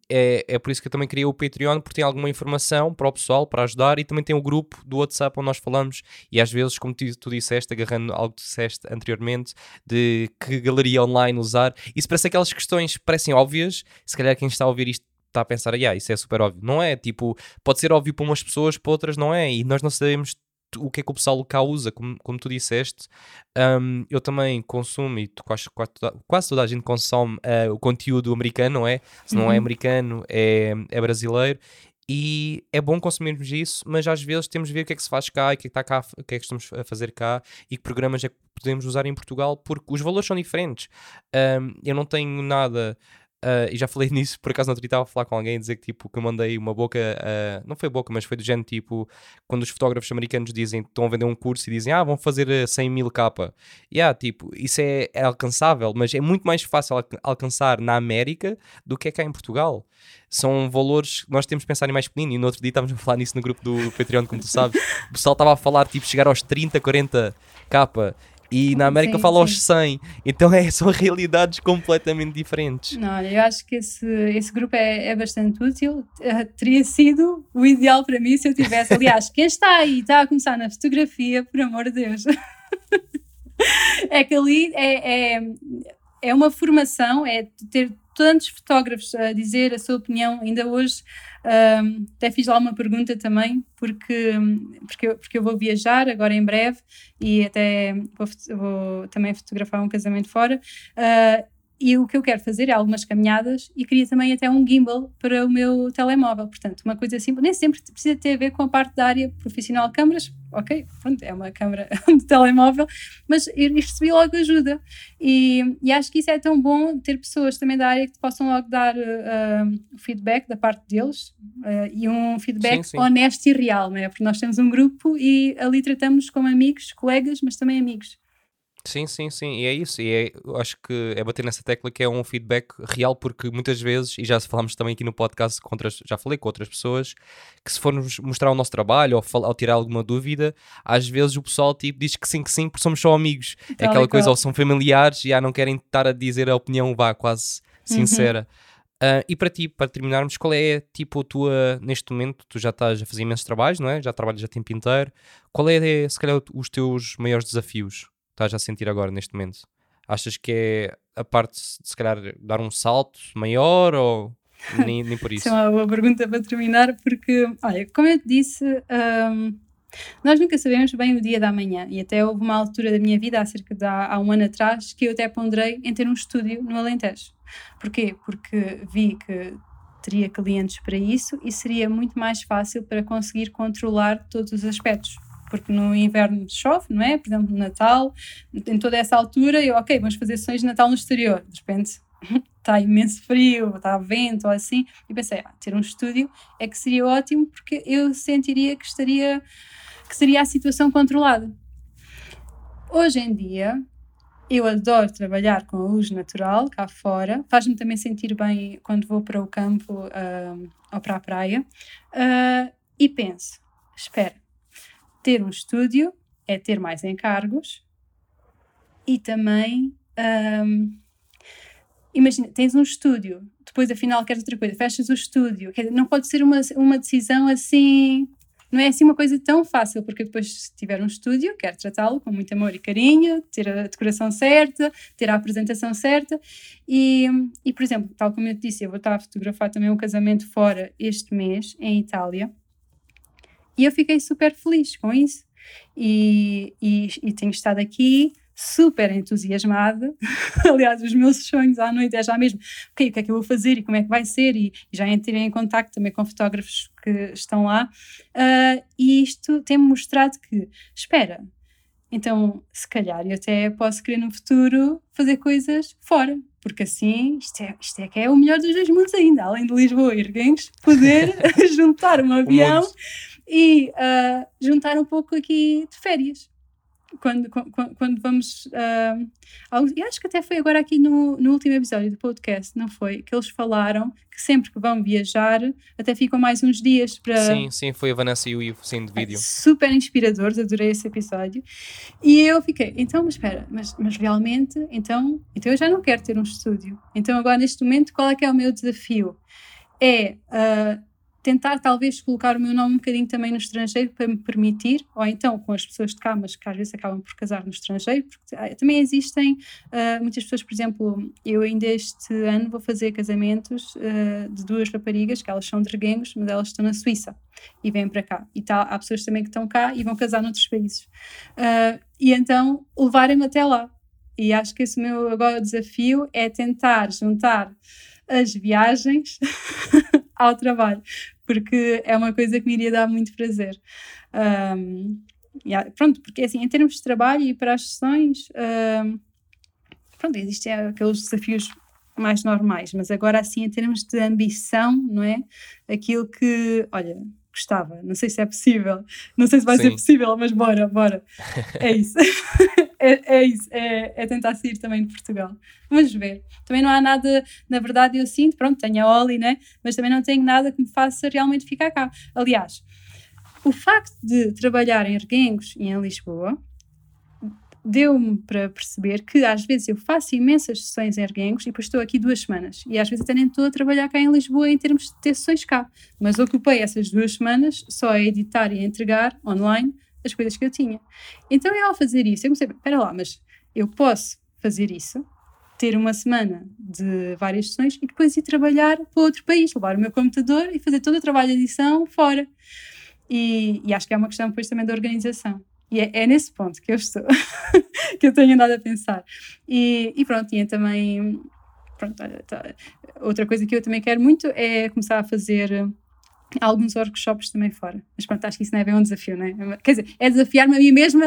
é por isso que eu também criei o Patreon, porque tem alguma informação para o pessoal, para ajudar, e também tem o grupo do WhatsApp onde nós falamos, e às vezes, como tu disseste, agarrando algo que disseste anteriormente, de que galeria online usar, isso parece aquelas questões que parecem óbvias, se calhar quem está a ouvir isto está a pensar, isso é super óbvio, não é? Tipo, pode ser óbvio para umas pessoas, para outras não é, e nós não sabemos o que é que o pessoal local usa, como tu disseste. Eu também consumo, e quase toda a gente consome o conteúdo americano, não é? Se não é americano, é brasileiro, e é bom consumirmos isso, mas às vezes temos de ver o que é que se faz cá, e o que é que estamos a fazer cá, e que programas é que podemos usar em Portugal, porque os valores são diferentes. Eu não tenho nada... e já falei nisso, por acaso não estava a falar com alguém, dizer que tipo, que eu mandei uma boca, não foi boca, mas foi do género, tipo, quando os fotógrafos americanos dizem, estão a vender um curso e dizem, vão fazer 100.000 capa, tipo, isso é alcançável, mas é muito mais fácil alcançar na América do que é cá em Portugal. São valores, nós temos de pensar em mais pequenino, e no outro dia estávamos a falar nisso no grupo do Patreon, como tu sabes, o pessoal estava a falar, tipo, chegar aos 30, 40 capa, e na América fala aos 100, então são realidades completamente diferentes. Não, eu acho que esse grupo é bastante útil, teria sido o ideal para mim se eu tivesse, aliás, quem está aí está a começar na fotografia, por amor de Deus, é que ali é uma formação, é ter tantos fotógrafos a dizer a sua opinião. Ainda hoje até fiz lá uma pergunta também, porque eu vou viajar agora em breve, e até vou também fotografar um casamento fora, e o que eu quero fazer é algumas caminhadas, e queria também até um gimbal para o meu telemóvel, portanto uma coisa simples, nem sempre precisa ter a ver com a parte da área profissional de câmaras, ok, pronto, é uma câmara de telemóvel, mas eu recebi logo ajuda, e acho que isso é tão bom, ter pessoas também da área que te possam logo dar feedback da parte deles, e um feedback honesto e real, não é? Porque nós temos um grupo e ali tratamos-nos como amigos, colegas, mas também amigos. Sim, e é isso, eu acho que é bater nessa tecla, que é um feedback real, porque muitas vezes, e já falámos também aqui no podcast, já falei com outras pessoas, que se formos mostrar o nosso trabalho ou tirar alguma dúvida, às vezes o pessoal tipo, diz que sim, porque somos só amigos, é aquela coisa, ou são familiares e não querem estar a dizer a opinião quase sincera. E para ti, para terminarmos, qual é tipo a tua, neste momento, tu já estás a fazer imensos trabalhos, não é? Já trabalhas a tempo inteiro, qual é se calhar os teus maiores desafios? Estás a sentir agora, neste momento? Achas que é a parte de, se calhar, dar um salto maior, ou nem por isso? Isso é uma boa pergunta para terminar, porque, olha, como eu te disse, nós nunca sabemos bem o dia da manhã, e até houve uma altura da minha vida, há um ano atrás, que eu até ponderei em ter um estúdio no Alentejo. Porquê? Porque vi que teria clientes para isso, e seria muito mais fácil para conseguir controlar todos os aspectos. Porque no inverno chove, não é? Por exemplo, no Natal, em toda essa altura, vamos fazer sessões de Natal no exterior. De repente, está imenso frio, está vento ou assim. E pensei, ter um estúdio é que seria ótimo, porque eu sentiria que seria a situação controlada. Hoje em dia, eu adoro trabalhar com a luz natural cá fora. Faz-me também sentir bem quando vou para o campo ou para a praia. E penso, espera, ter um estúdio é ter mais encargos, e também imagina, tens um estúdio, depois afinal queres outra coisa, fechas o estúdio, não pode ser uma decisão assim, não é assim uma coisa tão fácil, porque depois se tiver um estúdio quero tratá-lo com muito amor e carinho, ter a decoração certa, ter a apresentação certa, e por exemplo, tal como eu te disse, eu vou estar a fotografar também um casamento fora este mês em Itália. E eu fiquei super feliz com isso, e tenho estado aqui super entusiasmada, aliás os meus sonhos à noite é já mesmo, o que é que eu vou fazer e como é que vai ser, e já entrei em contacto também com fotógrafos que estão lá, e isto tem-me mostrado que, espera, Então, se calhar, eu até posso querer no futuro fazer coisas fora, porque assim, isto é que é o melhor dos dois mundos ainda, além de Lisboa e Reguengos, poder juntar um avião e juntar um pouco aqui de férias. Quando vamos... e acho que até foi agora aqui no último episódio do podcast, não foi? Que eles falaram que sempre que vão viajar até ficam mais uns dias para... Sim, foi a Vanessa e o Ivo, sim, de vídeo. Super inspiradores, adorei esse episódio. E eu fiquei, então, mas espera, mas realmente, então eu já não quero ter um estúdio. Então agora, neste momento, qual é que é o meu desafio? É... tentar talvez colocar o meu nome um bocadinho também no estrangeiro para me permitir, ou então com as pessoas de cá, mas que às vezes acabam por casar no estrangeiro, porque também existem muitas pessoas, por exemplo, eu ainda este ano vou fazer casamentos de duas raparigas, que elas são de Reguengos, mas elas estão na Suíça e vêm para cá. E tá, há pessoas também que estão cá e vão casar noutros países. E então levarem-me até lá. E acho que esse meu agora desafio é tentar juntar as viagens ao trabalho, porque é uma coisa que me iria dar muito prazer. Pronto, porque assim, em termos de trabalho e para as sessões, pronto, existem aqueles desafios mais normais, mas agora assim, em termos de ambição, não é? Aquilo que, olha, gostava, não sei se é possível, não sei se vai ser possível, mas bora. É isso. É tentar sair também de Portugal. Vamos ver. Também não há nada, na verdade eu sinto, pronto, tenho a Oli, né? Mas também não tenho nada que me faça realmente ficar cá. Aliás, o facto de trabalhar em Reguengos e em Lisboa deu-me para perceber que às vezes eu faço imensas sessões em Reguengos e depois estou aqui 2 semanas. E às vezes até nem estou a trabalhar cá em Lisboa em termos de ter sessões cá. Mas ocupei essas 2 semanas só a editar e a entregar online as coisas que eu tinha. Então eu, ao fazer isso, eu comecei, espera lá, mas eu posso fazer isso, ter uma semana de várias sessões e depois ir trabalhar para outro país, levar o meu computador e fazer todo o trabalho de edição fora. E acho que é uma questão depois também da organização. E é nesse ponto que eu estou, que eu tenho andado a pensar. E pronto, e também, pronto, outra coisa que eu também quero muito é começar a fazer... alguns workshops também fora, mas pronto, acho que isso não é bem um desafio, não é? Quer dizer, é desafiar-me a mim mesma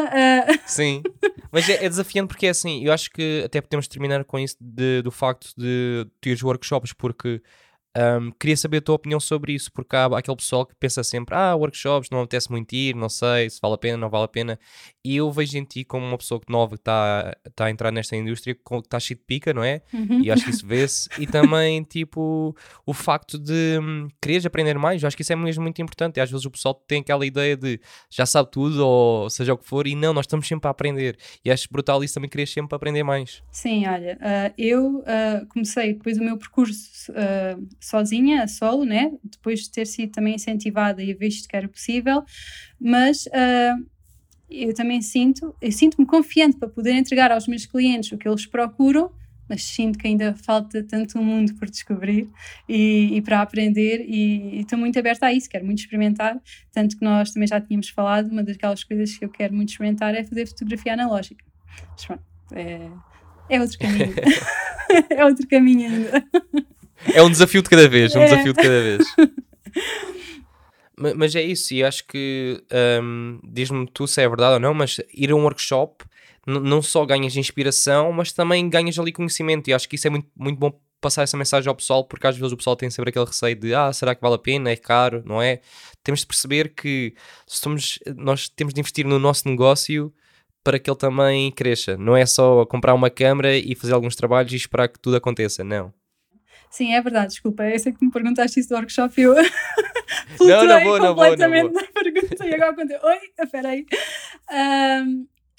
Sim, mas é desafiante porque é assim, eu acho que até podemos terminar com isso do facto de ter os workshops, porque queria saber a tua opinião sobre isso, porque há aquele pessoal que pensa sempre, workshops, não apetece muito ir, não sei se vale a pena, não vale a pena, e eu vejo em ti como uma pessoa nova que está a entrar nesta indústria, que está cheio de pica, não é? Uhum. E acho que isso vê-se, e também tipo, o facto de quereres aprender mais, eu acho que isso é mesmo muito importante, e às vezes o pessoal tem aquela ideia de já sabe tudo, ou seja o que for, e não, nós estamos sempre a aprender, e acho brutal isso também, quereres sempre aprender mais. Sim, olha, eu comecei depois o meu percurso sozinha, a solo, né? Depois de ter sido também incentivada e visto que era possível, mas eu também sinto-me confiante para poder entregar aos meus clientes o que eles procuram, mas sinto que ainda falta tanto um mundo por descobrir e para aprender, e estou muito aberta a isso, quero muito experimentar, tanto que nós também já tínhamos falado, uma daquelas coisas que eu quero muito experimentar é fazer fotografia analógica, mas pronto, é outro caminho. É outro caminho ainda. É um desafio de cada vez, desafio de cada vez. Mas é isso, e acho que, diz-me tu se é verdade ou não, mas ir a um workshop não só ganhas inspiração, mas também ganhas ali conhecimento, e acho que isso é muito, muito bom passar essa mensagem ao pessoal, porque às vezes o pessoal tem sempre aquele receio de, será que vale a pena, é caro, não é? Temos de perceber que nós temos de investir no nosso negócio para que ele também cresça, não é só comprar uma câmara e fazer alguns trabalhos e esperar que tudo aconteça, não. Sim, é verdade, desculpa, eu sei que me perguntaste isso do workshop e eu flutuei completamente na pergunta e agora quando espera aí.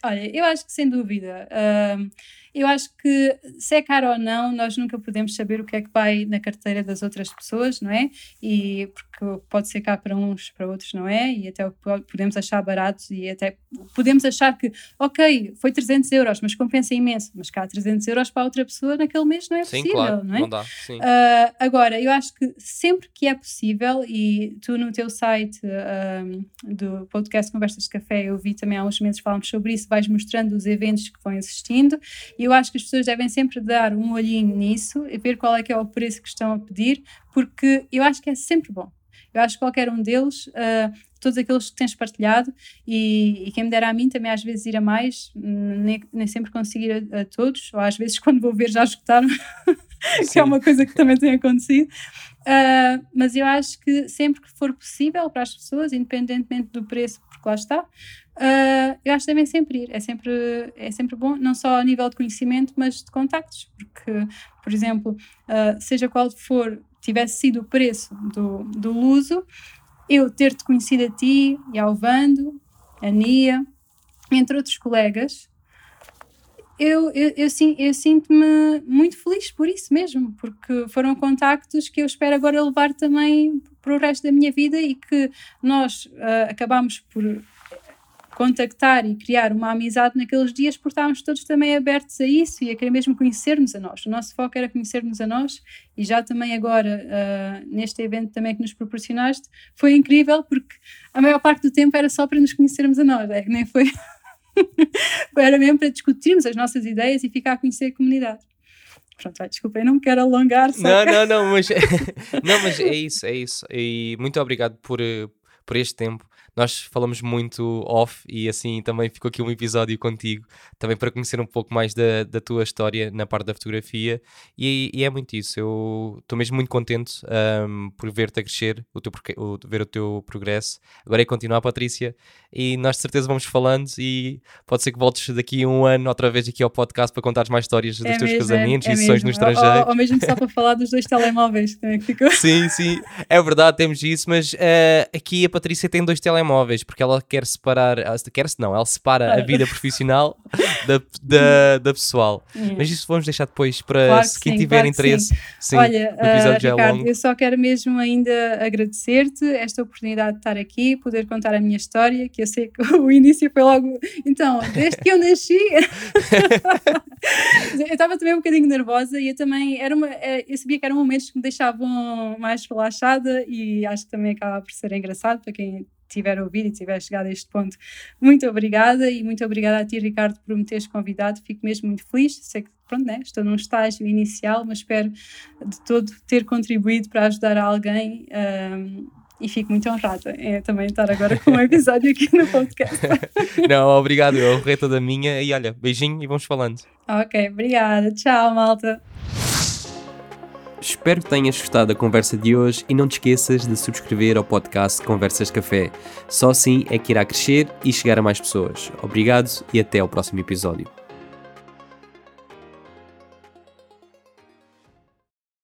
Olha, eu acho que sem dúvida, eu acho que se é caro ou não, nós nunca podemos saber o que é que vai na carteira das outras pessoas, não é? E porque pode ser caro para uns, para outros não é? E até podemos achar baratos e até podemos achar que, ok, foi 300 euros, mas compensa imenso, mas cá 300 euros para outra pessoa naquele mês não é possível, sim, claro, não é? Não dá, sim. Agora, eu acho que sempre que é possível, e tu no teu site do podcast Conversas de Café, eu vi também há uns meses falámos sobre isso, vais mostrando os eventos que vão existindo, e eu acho que as pessoas devem sempre dar um olhinho nisso e ver qual é que é o preço que estão a pedir, porque eu acho que é sempre bom. Eu acho que qualquer um deles, todos aqueles que tens partilhado, e quem me dera a mim também às vezes ir a mais, nem sempre consigo ir a todos, ou às vezes quando vou ver já escutaram, que é uma coisa que também tem acontecido. Mas eu acho que sempre que for possível para as pessoas, independentemente do preço, porque lá está, eu acho também sempre ir, é sempre bom, não só a nível de conhecimento, mas de contactos, porque, por exemplo, seja qual for, tivesse sido o preço do Luso, eu ter-te conhecido a ti e ao Vando, a Nia, entre outros colegas, eu sinto-me muito feliz por isso mesmo, porque foram contactos que eu espero agora levar também para o resto da minha vida e que nós acabámos por contactar e criar uma amizade naqueles dias, porque estávamos todos também abertos a isso e a querer mesmo conhecermos a nós. O nosso foco era conhecermos a nós, e já também agora, neste evento também que nos proporcionaste, foi incrível, porque a maior parte do tempo era só para nos conhecermos a nós, é que nem foi... era mesmo para discutirmos as nossas ideias e ficar a conhecer a comunidade. Pronto, desculpa, eu não me quero alongar. Não, mas é isso. E muito obrigado por este tempo. Nós falamos muito off e assim também ficou aqui um episódio contigo, também para conhecer um pouco mais da tua história na parte da fotografia, e é muito isso. Eu estou mesmo muito contente por ver-te a crescer, ver o teu progresso. Agora é continuar, Patrícia, e nós de certeza vamos falando, e pode ser que voltes daqui a um ano outra vez aqui ao podcast para contares mais histórias dos teus casamentos e sessões no estrangeiro. Ou mesmo só para falar dos dois telemóveis também que ficou. Sim, é verdade, temos isso, mas aqui a Patrícia tem dois telemóveis, porque ela separa a vida profissional da pessoal. Mas isso vamos deixar depois para, claro, se quem tiver interesse. Sim. Olha, o episódio já Ricardo, é longo. Eu só quero mesmo ainda agradecer-te esta oportunidade de estar aqui, poder contar a minha história, que eu sei que o início foi logo... Então, desde que eu nasci... eu estava também um bocadinho nervosa, e eu também eu sabia que eram momentos que me deixavam mais relaxada, e acho que também acaba por ser engraçado para quem tiver ouvido e tiver chegado a este ponto. Muito obrigada, e muito obrigada a ti, Ricardo, por me teres convidado. Fico mesmo muito feliz. Sei que, pronto, né? Estou num estágio inicial, mas espero de todo ter contribuído para ajudar alguém, e fico muito honrada também estar agora com um episódio aqui no podcast. Não, obrigado, eu honrei toda a minha, e olha, beijinho e vamos falando. Ok, obrigada. Tchau, malta. Espero que tenhas gostado da conversa de hoje, e não te esqueças de subscrever ao podcast Conversas Café. Só assim é que irá crescer e chegar a mais pessoas. Obrigado e até ao próximo episódio.